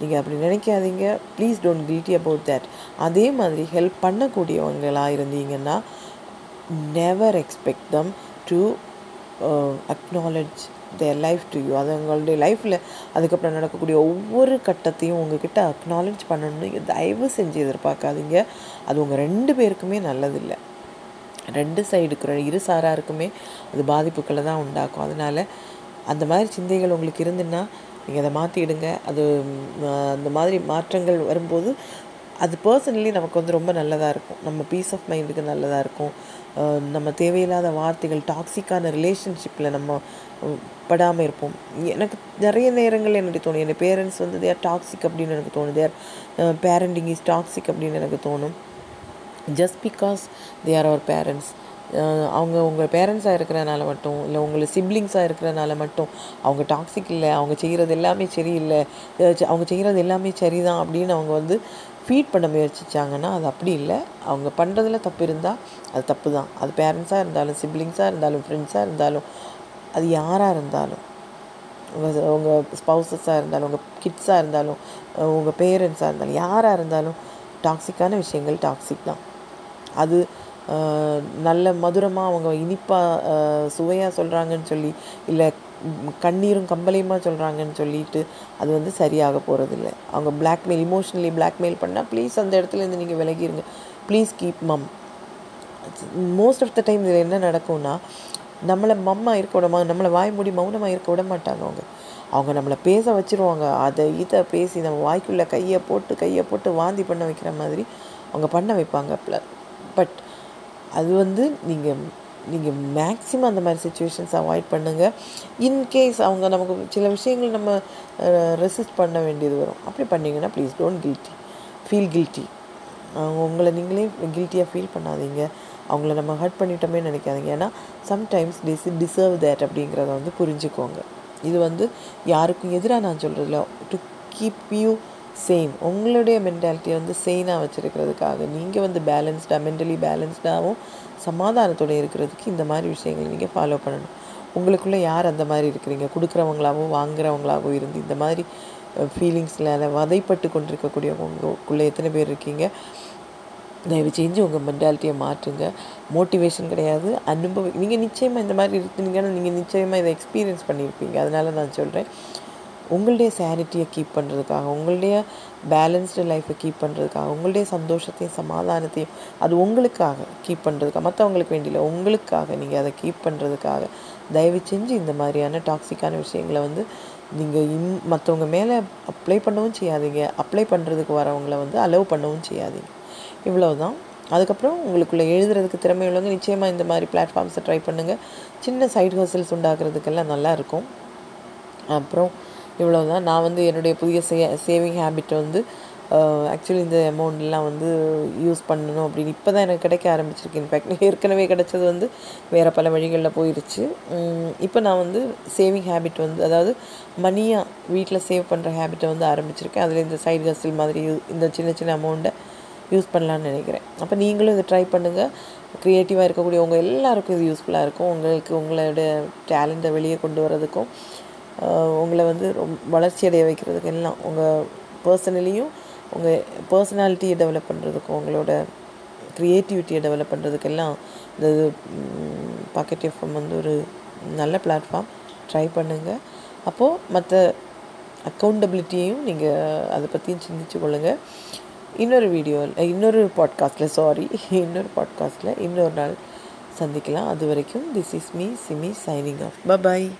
நீங்கள் அப்படி நினைக்காதீங்க. Please don't guilty about that. அதே மாதிரி ஹெல்ப் பண்ணக்கூடியவங்களாக இருந்தீங்கன்னா never expect them to acknowledge their life to you. அது உங்களுடைய லைஃப்பில் அதுக்கப்புறம் நடக்கக்கூடிய ஒவ்வொரு கட்டத்தையும் உங்கள்கிட்ட அக்னாலஜ் பண்ணணும்னு நீங்கள் தயவு செஞ்சு எதிர்பார்க்காதீங்க. அது உங்கள் ரெண்டு பேருக்குமே நல்லதில்லை, ரெண்டு சைடுக்கு இரு சாராருக்குமே அது பாதிப்புக்களை தான் உண்டாக்கும். அதனால் அந்த மாதிரி சிந்தைகள் உங்களுக்கு இருந்துன்னா நீங்கள் அதை மாற்றிடுங்க. அது அந்த மாதிரி மாற்றங்கள் வரும்போது அது பர்சனலி நமக்கு வந்து ரொம்ப நல்லதாக இருக்கும், நம்ம பீஸ் ஆஃப் மைண்டுக்கு நல்லதாக இருக்கும். நம்ம தேவையில்லாத வார்த்தைகள், டாக்ஸிக்கான ரிலேஷன்ஷிப்பில் நம்ம படாமல் இருப்போம். எனக்கு நிறைய நேரங்கள் என்னுடைய தோணும், என்னுடைய பேரண்ட்ஸ் வந்து தேர் டாக்ஸிக் அப்படின்னு எனக்கு தோணும், தேர் பேரண்டிங் இஸ் டாக்ஸிக் அப்படின்னு எனக்கு தோணும். Just because they are our parents, அவங்க உங்கள் பேரண்ட்ஸாக இருக்கிறனால மட்டும் இல்லை, உங்களை சிப்ளிங்ஸாக இருக்கிறனால மட்டும் அவங்க டாக்ஸிக் இல்லை, அவங்க செய்கிறது எல்லாமே சரியில்லை, அவங்க செய்கிறது எல்லாமே சரிதான் அப்படின்னு அவங்க வந்து ஃபீட் பண்ண முயற்சித்தாங்கன்னா அது அப்படி இல்லை. அவங்க பண்ணுறதுல தப்பு இருந்தால் அது தப்பு தான். அது பேரண்ட்ஸாக இருந்தாலும், சிப்ளிங்ஸாக இருந்தாலும், ஃப்ரெண்ட்ஸாக இருந்தாலும், அது யாராக இருந்தாலும், உங்கள் உங்கள் ஸ்பௌசஸாக இருந்தாலும், உங்கள் கிட்ஸாக இருந்தாலும், உங்கள் பேரண்ட்ஸாக இருந்தாலும், யாராக இருந்தாலும் டாக்ஸிக்கான விஷயங்கள் டாக்ஸிக் தான். அது நல்ல மதுரமாக அவங்க இனிப்பாக சுவையாக சொல்கிறாங்கன்னு சொல்லி, இல்லை கண்ணீரும் கம்பலையுமா சொல்கிறாங்கன்னு சொல்லிட்டு அது வந்து சரியாக போகிறதில்ல. அவங்க பிளாக்மெயில், இமோஷனலி பிளாக்மெயில் பண்ணால் ப்ளீஸ் அந்த இடத்துலேருந்து நீங்கள் விலகிடுங்க. Please keep mum. Most of the time இதில் என்ன நடக்கும்னா, நம்மளை மம்மா இருக்க விடமா, நம்மளை வாய் மூடி மௌனமாக இருக்க விட மாட்டாங்க. அவங்க அவங்க நம்மளை பேச வச்சுருவாங்க. அதை இதை பேசி நம்ம வாய்க்குள்ளே கையை போட்டு கையை போட்டு வாந்தி பண்ண வைக்கிற மாதிரி அவங்க பண்ண வைப்பாங்க. பட் அது வந்து நீங்கள் நீங்கள் மேக்ஸிமம் அந்த மாதிரி சுச்சுவேஷன்ஸ் அவாய்ட் பண்ணுங்கள். இன்கேஸ் அவங்க நமக்கு சில விஷயங்கள் நம்ம ரெசிஸ்ட் பண்ண வேண்டியது வரும். அப்படி பண்ணிங்கன்னா please don't guilty feel guilty. உங்களை நீங்களே கில்ட்டியாக ஃபீல் பண்ணாதீங்க. அவங்கள நம்ம ஹர்ட் பண்ணிட்டோமே நினைக்காதீங்க. ஏன்னா சம்டைம்ஸ் டிஸ் டிசர்வ் தேட் அப்படிங்கிறத வந்து புரிஞ்சுக்கோங்க. இது வந்து யாருக்கும் எதிராக நான் சொல்கிறதில்ல, டு கீப் யூ சேம், உங்களுடைய மென்டாலிட்டியை வந்து சேனாக வச்சுருக்கிறதுக்காக, நீங்கள் வந்து பேலன்ஸ்டாக, மென்டலி பேலன்ஸ்டாகவும் சமாதானத்தோடு இருக்கிறதுக்கு இந்த மாதிரி விஷயங்களை நீங்கள் ஃபாலோ பண்ணணும். உங்களுக்குள்ளே யார் அந்த மாதிரி இருக்கிறீங்க, கொடுக்குறவங்களாகவோ வாங்குறவங்களாகவோ இருந்து இந்த மாதிரி ஃபீலிங்ஸில் வதைப்பட்டு கொண்டிருக்கக்கூடியவங்களுக்குள்ளே எத்தனை பேர் இருக்கீங்க? தயவு செஞ்சு உங்கள் மென்டாலிட்டியை மாற்றுங்க. மோட்டிவேஷன் கிடையாது, அனுபவம். நீங்கள் நிச்சயமாக இந்த மாதிரி இருக்குதுங்கன்னா நீங்கள் நிச்சயமாக இதை எக்ஸ்பீரியன்ஸ் பண்ணியிருப்பீங்க. அதனால நான் சொல்கிறேன், உங்களுடைய சேனிட்டியை கீப் பண்ணுறதுக்காக, உங்களுடைய பேலன்ஸ்டு லைஃப்பை கீப் பண்ணுறதுக்காக, உங்களுடைய சந்தோஷத்தையும் சமாதானத்தையும் அது உங்களுக்காக கீப் பண்ணுறதுக்காக, மற்றவங்களுக்கு வேண்டியில்லை, உங்களுக்காக நீங்கள் அதை கீப் பண்ணுறதுக்காக தயவு செஞ்சு இந்த மாதிரியான டாக்ஸிக்கான விஷயங்களை வந்து நீங்கள் இம் மற்றவங்க மேலே அப்ளை பண்ணவும் செய்யாதீங்க. அப்ளை பண்ணுறதுக்கு வரவங்களை வந்து அலோவ் பண்ணவும் செய்யாதீங்க. இவ்வளவுதான். அதுக்கப்புறம் உங்களுக்குள்ளே எழுதுறதுக்கு திறமை உள்ளவங்க நிச்சயமாக இந்த மாதிரி பிளாட்ஃபார்ம்ஸை ட்ரை பண்ணுங்கள். சின்ன சைட் ஹஸ்ல்ஸ் உண்டாக்குறதுக்கெல்லாம் நல்லாயிருக்கும். அப்புறம் இவ்வளோதான். நான் வந்து என்னுடைய புதிய சே சேவிங் ஹேபிட்டை வந்து ஆக்சுவலி இந்த அமௌண்ட்லாம் வந்து யூஸ் பண்ணணும் அப்படின்னு இப்போ தான் எனக்கு கிடைக்க ஆரம்பிச்சிருக்கு. இன்ஃபேக்ட் ஏற்கனவே கிடைச்சது வந்து வேறு பல வழிகளில் போயிடுச்சு. இப்போ நான் வந்து சேவிங் ஹேபிட் வந்து, அதாவது மணியாக வீட்டில் சேவ் பண்ணுற ஹேபிட்டை வந்து ஆரம்பிச்சிருக்கேன். அதில் இந்த சைட் ஹஸ்டில் மாதிரி இந்த சின்ன சின்ன அமௌண்ட்டை யூஸ் பண்ணலான்னு நினைக்கிறேன். அப்போ நீங்களும் இதை ட்ரை பண்ணுங்கள். க்ரியேட்டிவாக இருக்கக்கூடிய உங்கள் எல்லாேருக்கும் இது யூஸ்ஃபுல்லாக இருக்கும். உங்களுக்கு உங்களோட டேலண்ட்டை வெளியே கொண்டு வரதுக்கும், உங்களை வந்து ரொம்ப வளர்ச்சி அடைய வைக்கிறதுக்கு எல்லாம், உங்கள் பர்சனலியும் உங்கள் பர்சனாலிட்டியை டெவலப் பண்ணுறதுக்கும், உங்களோட க்ரியேட்டிவிட்டியை டெவலப் பண்ணுறதுக்கெல்லாம் இந்த பாக்கெட் எஃப்எம் வந்து ஒரு நல்ல பிளாட்ஃபார்ம். ட்ரை பண்ணுங்கள். அப்போது மற்ற அக்கௌண்டபிலிட்டியையும் நீங்கள் அதை பற்றியும் சிந்திச்சு கொள்ளுங்கள். இன்னொரு வீடியோவில், இன்னொரு பாட்காஸ்ட்டில் சாரி இன்னொரு பாட்காஸ்ட்டில் இன்னொரு நாள் சந்திக்கலாம். அது வரைக்கும் this is me Simi signing off. Bye bye.